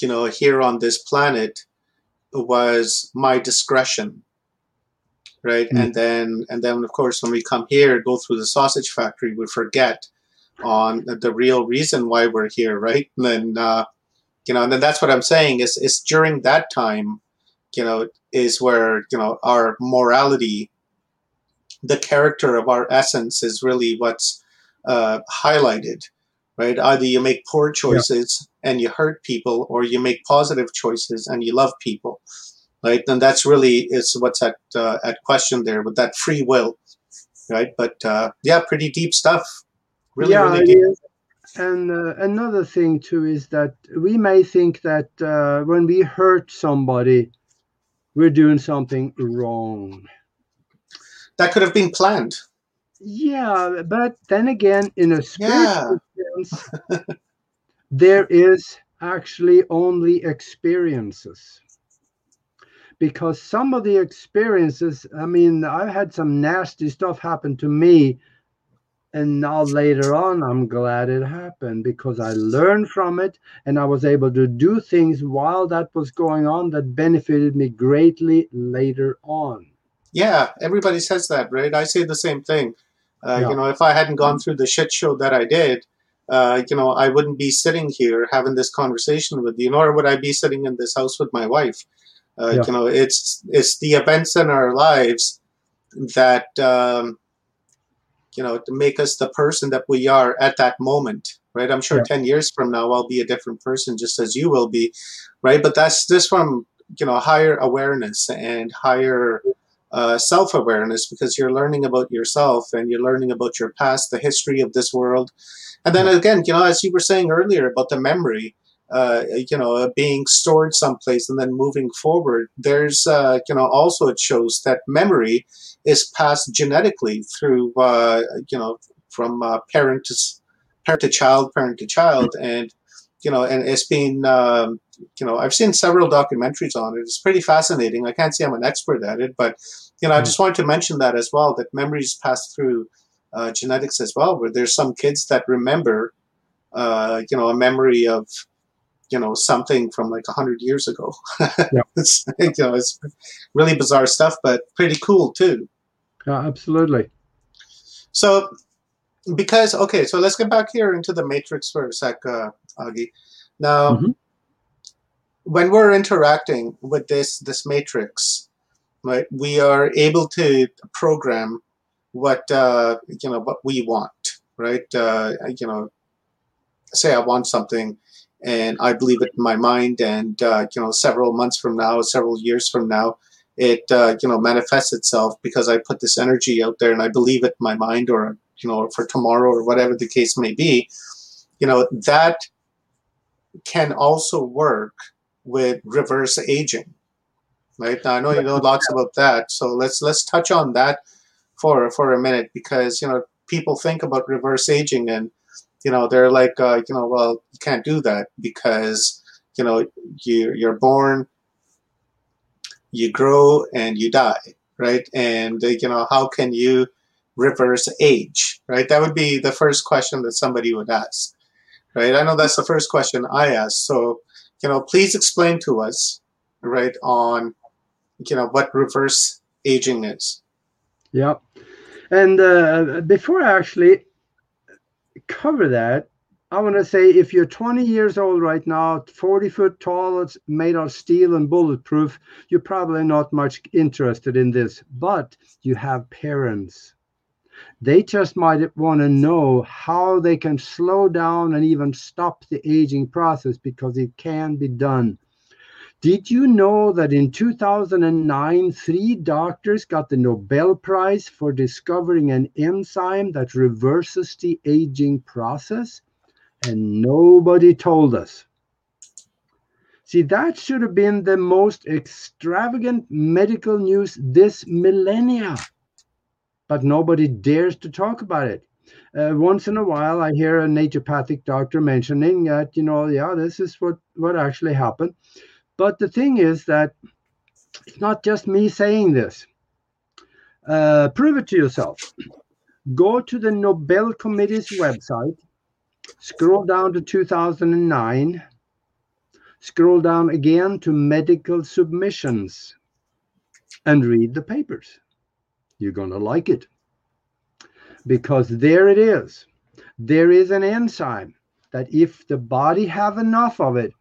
here on this planet was my discretion, right? Mm-hmm. And then, of course, when we come here, go through the sausage factory, we forget on the real reason why we're here, right? And then... and then that's what I'm saying is during that time, is where, our morality, the character of our essence is really what's highlighted, right? Either you make poor choices and you hurt people, or you make positive choices and you love people, right? And that's really is what's at question there with that free will, right? But pretty deep stuff. Really deep. Yeah. And another thing too is that we may think that when we hurt somebody, we're doing something wrong. That could have been planned. Yeah, but then again, in a spiritual sense, there is actually only experiences. Because some of the experiences, I've had some nasty stuff happen to me. And now later on, I'm glad it happened because I learned from it, and I was able to do things while that was going on that benefited me greatly later on. Yeah, everybody says that, right? I say the same thing. If I hadn't gone through the shit show that I did, I wouldn't be sitting here having this conversation with you, nor would I be sitting in this house with my wife. It's the events in our lives that... to make us the person that we are at that moment, right? I'm sure 10 years from now, I'll be a different person just as you will be, right? But that's just from, higher awareness and higher self-awareness, because you're learning about yourself and you're learning about your past, the history of this world. And then again, as you were saying earlier about the memory, being stored someplace and then moving forward, there's, also it shows that memory is passed genetically through, from parent to child. And, and it's been, I've seen several documentaries on it. It's pretty fascinating. I can't say I'm an expert at it, but, I just wanted to mention that as well, that memories pass through genetics as well, where there's some kids that remember, a memory of, you know, something from like 100 years ago. Yeah. It's, you know, it's really bizarre stuff, but pretty cool too. Yeah, absolutely. So, because, okay, so let's get back here into the Matrix for a sec, Augie. Now, mm-hmm. when we're interacting with this Matrix, right, we are able to program what we want, right? You know, say I want something, and I believe it in my mind, and you know, several months from now, several years from now, it you know, manifests itself because I put this energy out there, and I believe it in my mind, or you know, for tomorrow, or whatever the case may be. You know, that can also work with reverse aging, right? Now I know you know lots about that, so let's touch on that for a minute, because you know, people think about reverse aging, and you know, they're like, you know, well, you can't do that because, you know, you're born, you grow, and you die, right? And, you know, how can you reverse age, right? That would be the first question that somebody would ask, right? I know that's the first question I asked. So, you know, please explain to us, right, on, you know, what reverse aging is. Yeah. And before I actually cover that, I want to say, if you're 20 years old right now, 40 foot tall, it's made of steel and bulletproof, you're probably not much interested in this, but you have parents. They just might want to know how they can slow down and even stop the aging process, because it can be done. Did you know that in 2009, 3 doctors got the Nobel Prize for discovering an enzyme that reverses the aging process? And nobody told us. See, that should have been the most extravagant medical news this millennia. But nobody dares to talk about it. Once in a while, I hear a naturopathic doctor mentioning that, you know, yeah, this is what actually happened. But the thing is that it's not just me saying this. Prove it to yourself. Go to the Nobel Committee's website, scroll down to 2009, scroll down again to medical submissions, and read the papers. You're going to like it. Because there it is. There is an enzyme that if the body have enough of it,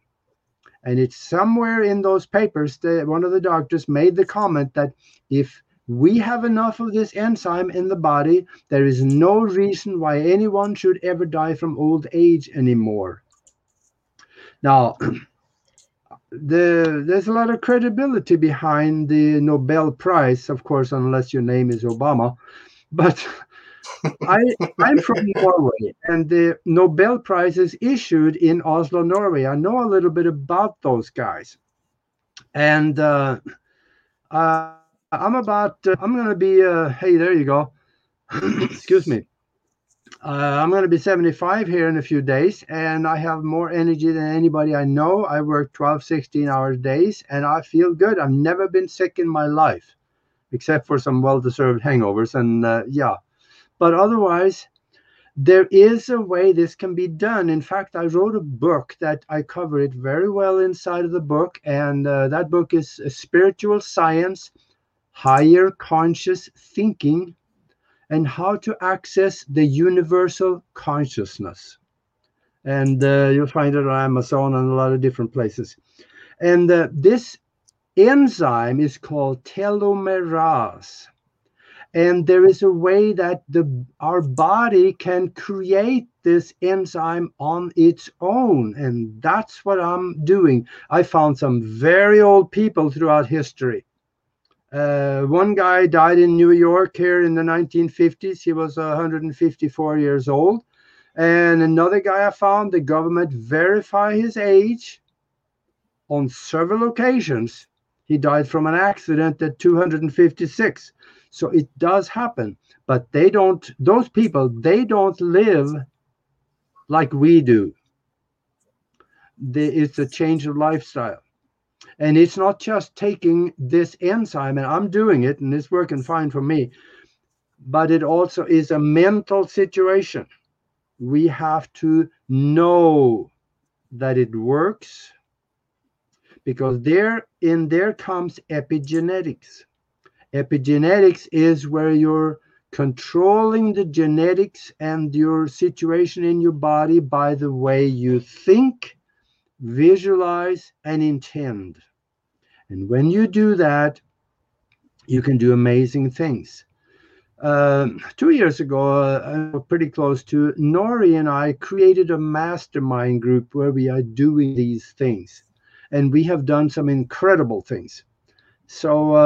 and it's somewhere in those papers that one of the doctors made the comment that if we have enough of this enzyme in the body, there is no reason why anyone should ever die from old age anymore. Now, there's a lot of credibility behind the Nobel Prize, of course, unless your name is Obama. But I'm from Norway, and the Nobel Prize is issued in Oslo, Norway. I know a little bit about those guys, and I'm going to be hey, there you go. Excuse me. I'm going to be 75 here in a few days, and I have more energy than anybody I know. I work 12, 16-hour days, and I feel good. I've never been sick in my life, except for some well-deserved hangovers, and yeah. But otherwise, there is a way this can be done. In fact, I wrote a book that I cover it very well inside of the book. And that book is Spiritual Science, Higher Conscious Thinking, and How to Access the Universal Consciousness. And you'll find it on Amazon and a lot of different places. And this enzyme is called telomerase. And there is a way that our body can create this enzyme on its own. And that's what I'm doing. I found some very old people throughout history. One guy died in New York here in the 1950s. He was 154 years old. And another guy I found, the government verified his age on several occasions. He died from an accident at 256. So it does happen, but those people don't live like we do. It's a change of lifestyle. And it's not just taking this enzyme, and I'm doing it, and it's working fine for me, but it also is a mental situation. We have to know that it works, because there comes epigenetics. Epigenetics is where you're controlling the genetics and your situation in your body by the way you think, visualize, and intend. And when you do that, you can do amazing things. 2 years ago, pretty close to, Nori and I created a mastermind group where we are doing these things. And we have done some incredible things. So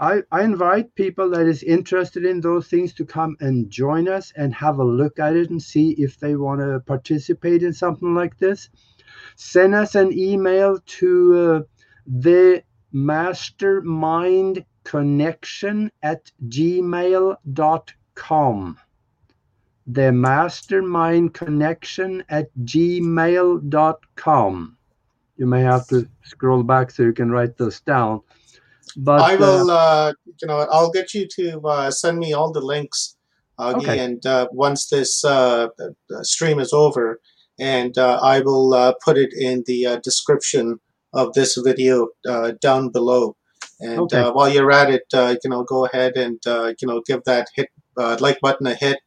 I invite people that is interested in those things to come and join us and have a look at it and see if they want to participate in something like this. Send us an email to the mastermind connection@gmail.com. The mastermind connection@gmail.com. You may have to scroll back so you can write this down. But I will, I'll get you to send me all the links, Augie, okay. And once this stream is over, and I will put it in the description of this video down below. And okay. While you're at it, go ahead and, give that hit like button a hit.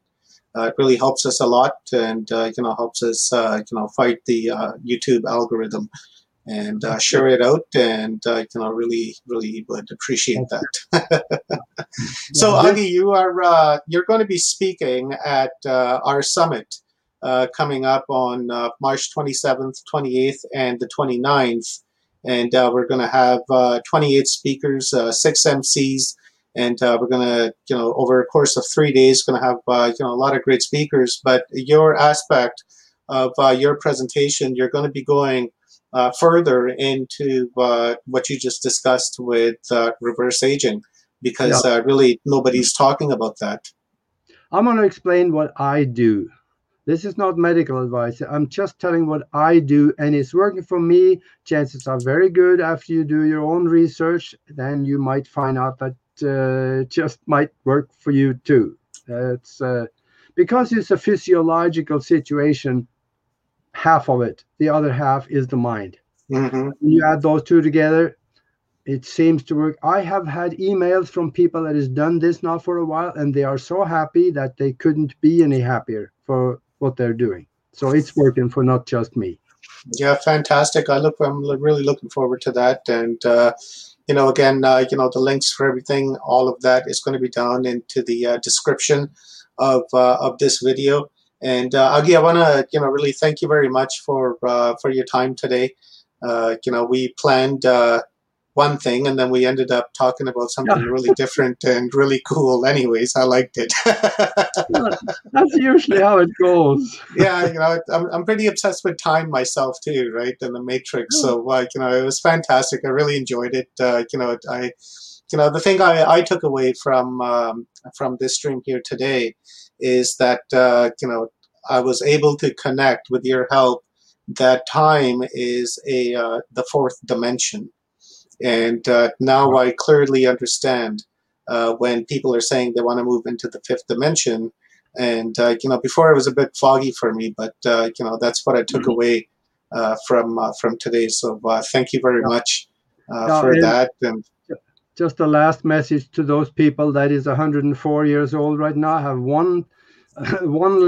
It really helps us a lot, and, helps us, fight the YouTube algorithm, and share it out. And, really would appreciate that. So, Augie, you are, you're going to be speaking at our summit coming up on March 27th, 28th, and the 29th. And we're going to have 28 speakers, 6 MCs, and we're going to, over a course of 3 days, going to have, a lot of great speakers. But your aspect of your presentation, you're going to be going further into what you just discussed with reverse aging, because really nobody's talking about that. I'm going to explain what I do. This is not medical advice. I'm just telling what I do, and it's working for me. Chances are very good after you do your own research, then you might find out that it just might work for you too. It's because it's a physiological situation, half of it. The other half is the mind. Mm-hmm. When you add those two together, it seems to work. I have had emails from people that has done this now for a while, and they are so happy that they couldn't be any happier for what they're doing. So it's working for not just me. Yeah, fantastic. I'm really looking forward to that. And, the links for everything, all of that is going to be down into the description of this video. And, Augie, I want to, really thank you very much for your time today. We planned one thing, and then we ended up talking about something really different and really cool. Anyways, I liked it. That's usually how it goes. Yeah, I'm pretty obsessed with time myself too, right? And The Matrix. Yeah. So, it was fantastic. I really enjoyed it. The thing I took away from this stream here today is that I was able to connect with your help that time is the fourth dimension. And now I clearly understand when people are saying they want to move into the fifth dimension. And, before it was a bit foggy for me, but, that's what I took away from today. So thank you very much for that. And just a last message to those people that is 104 years old right now, have one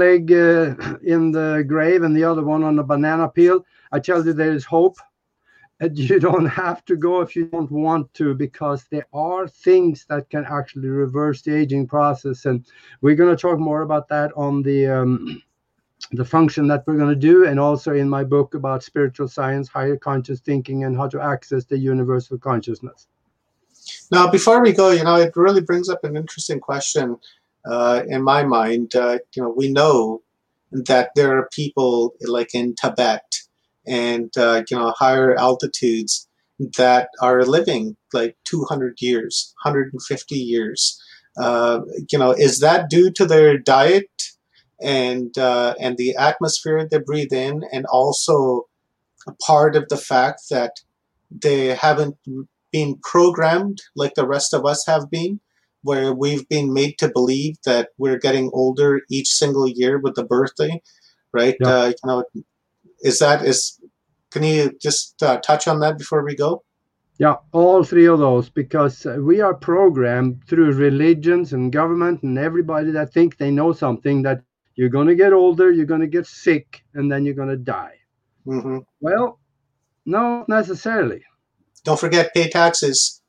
leg in the grave and the other one on a banana peel. I tell you, there is hope. You don't have to go if you don't want to, because there are things that can actually reverse the aging process. And we're going to talk more about that on the function that we're going to do, and also in my book about spiritual science, higher conscious thinking, and how to access the universal consciousness. Now, before we go, it really brings up an interesting question in my mind. We know that there are people like in Tibet and higher altitudes that are living like 200 years, 150 years. Is that due to their diet and the atmosphere they breathe in, and also a part of the fact that they haven't been programmed like the rest of us have been, where we've been made to believe that we're getting older each single year with the birthday, right? Is Can you just touch on that before we go? Yeah, all three of those, because we are programmed through religions and government and everybody that think they know something, that you're going to get older, you're going to get sick, and then you're going to die. Mm-hmm. Well, not necessarily. Don't forget, pay taxes.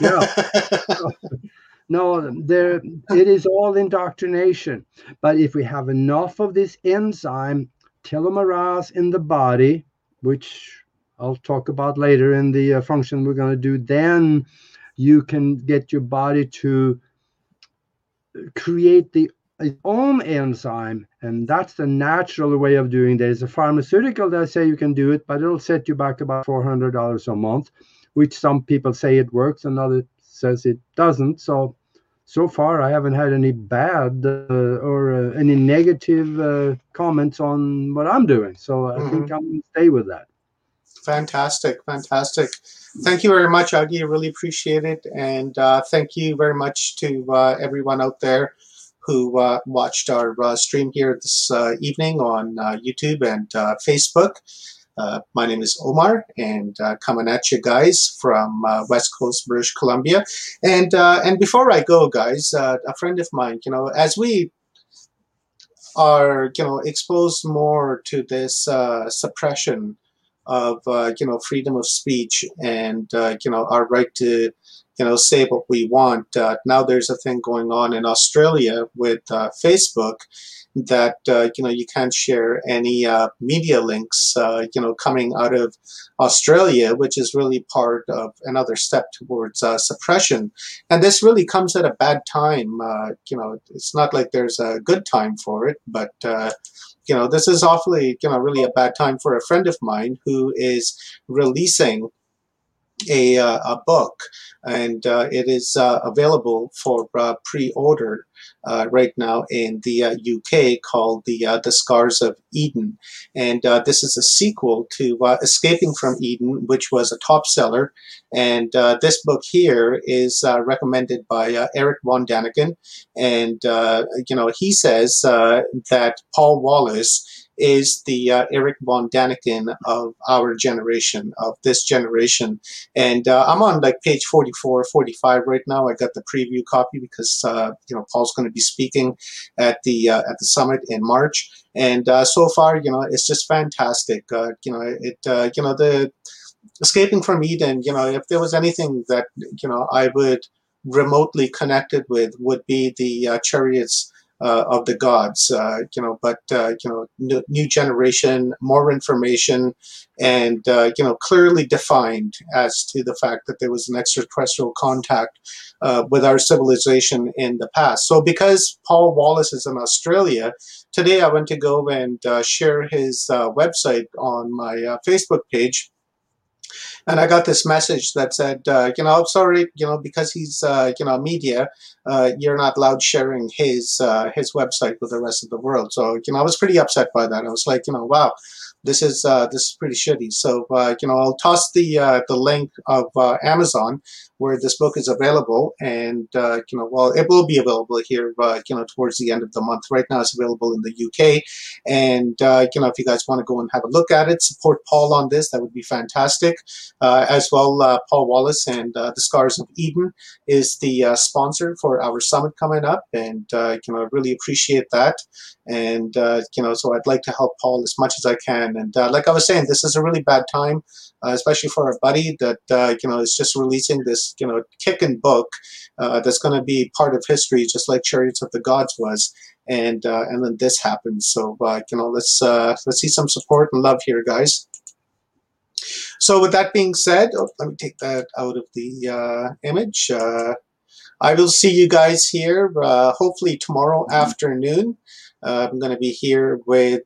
Yeah. No, there it is, all indoctrination. But if we have enough of this enzyme, telomerase, in the body, which I'll talk about later in the function we're going to do, then you can get your body to create the its own enzyme, and that's the natural way of doing it. There's a pharmaceutical that say you can do it, but it'll set you back about $400 a month, which some people say it works and others says it doesn't. So far I haven't had any bad or any negative comments on what I'm doing, so I think I'm going to stay with that. Fantastic. Thank you very much, Augie. I really appreciate it, and thank you very much to everyone out there who watched our stream here this evening on YouTube and Facebook. My name is Omar, and coming at you guys from West Coast, British Columbia. And before I go, guys, a friend of mine, as we are, exposed more to this suppression of, freedom of speech and, our right to say what we want. Now there's a thing going on in Australia with Facebook that, you can't share any media links, coming out of Australia, which is really part of another step towards suppression. And this really comes at a bad time. It's not like there's a good time for it, but this is awfully, really a bad time for a friend of mine who is releasing a book, and it is available for pre-order right now in the UK, called The Scars of Eden. And this is a sequel to Escaping from Eden, which was a top seller. And this book here is recommended by Erich von Däniken. And, he says that Paul Wallace is the Erich von Däniken of our generation, of this generation. And I'm on like page 44, 45 right now. I got the preview copy because, Paul's going to be speaking at the summit in March. And so far, it's just fantastic. The Escaping from Eden, if there was anything that, I would remotely connected with, would be the chariots of the gods, new generation, more information, and, clearly defined as to the fact that there was an extraterrestrial contact with our civilization in the past. So because Paul Wallace is in Australia, today I went to go and share his website on my Facebook page. And I got this message that said, I'm sorry, because he's, media, you're not allowed sharing his website with the rest of the world. So, I was pretty upset by that. I was like, wow, this is pretty shitty. So, I'll toss the link of Amazon where this book is available. And, it will be available here, towards the end of the month. Right now it's available in the UK. And, if you guys want to go and have a look at it, support Paul on this, that would be fantastic. As well, Paul Wallace and The Scars of Eden is the sponsor for our summit coming up, and I really appreciate that. And so I'd like to help Paul as much as I can. And like I was saying, this is a really bad time, especially for our buddy that is just releasing this kickin' book that's going to be part of history, just like Chariots of the Gods was. And then this happened. So let's see some support and love here, guys. So with that being said, let me take that out of the image. I will see you guys here hopefully tomorrow afternoon. I'm going to be here with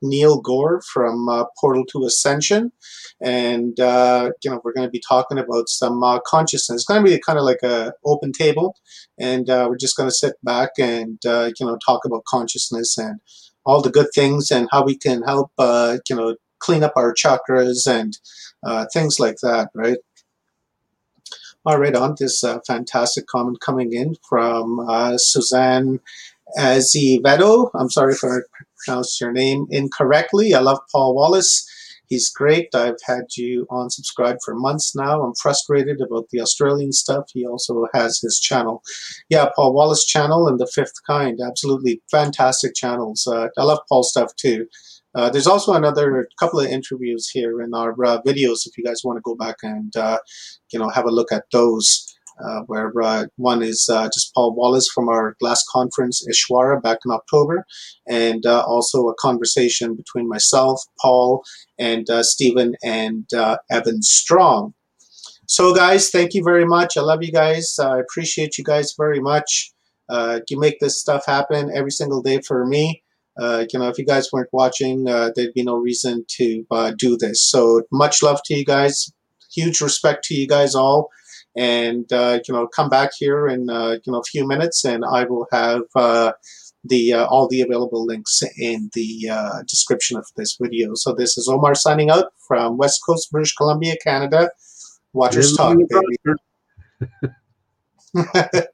Neil Gore from Portal to Ascension. And, we're going to be talking about some consciousness. It's going to be kind of like an open table. And we're just going to sit back and, talk about consciousness and all the good things and how we can help, clean up our chakras and things like that, right? All right, on this fantastic comment coming in from Suzanne Azevedo. I'm sorry if I pronounced your name incorrectly. I love Paul Wallace. He's great. I've had you on Subscribe for months now. I'm frustrated about the Australian stuff. He also has his channel. Yeah, Paul Wallace channel and The Fifth Kind. Absolutely fantastic channels. I love Paul's stuff too. There's also another couple of interviews here in our videos if you guys want to go back and have a look at those. Where one is just Paul Wallace from our last conference, Ishwara, back in October, and also a conversation between myself, Paul, and Steven and Evan Strong. So, guys, thank you very much. I love you guys. I appreciate you guys very much. You make this stuff happen every single day for me. If you guys weren't watching, there'd be no reason to do this. So much love to you guys. Huge respect to you guys all. And, come back here in, a few minutes, and I will have all the available links in the description of this video. So this is Omar signing out from West Coast, British Columbia, Canada. Watchers Talk, baby.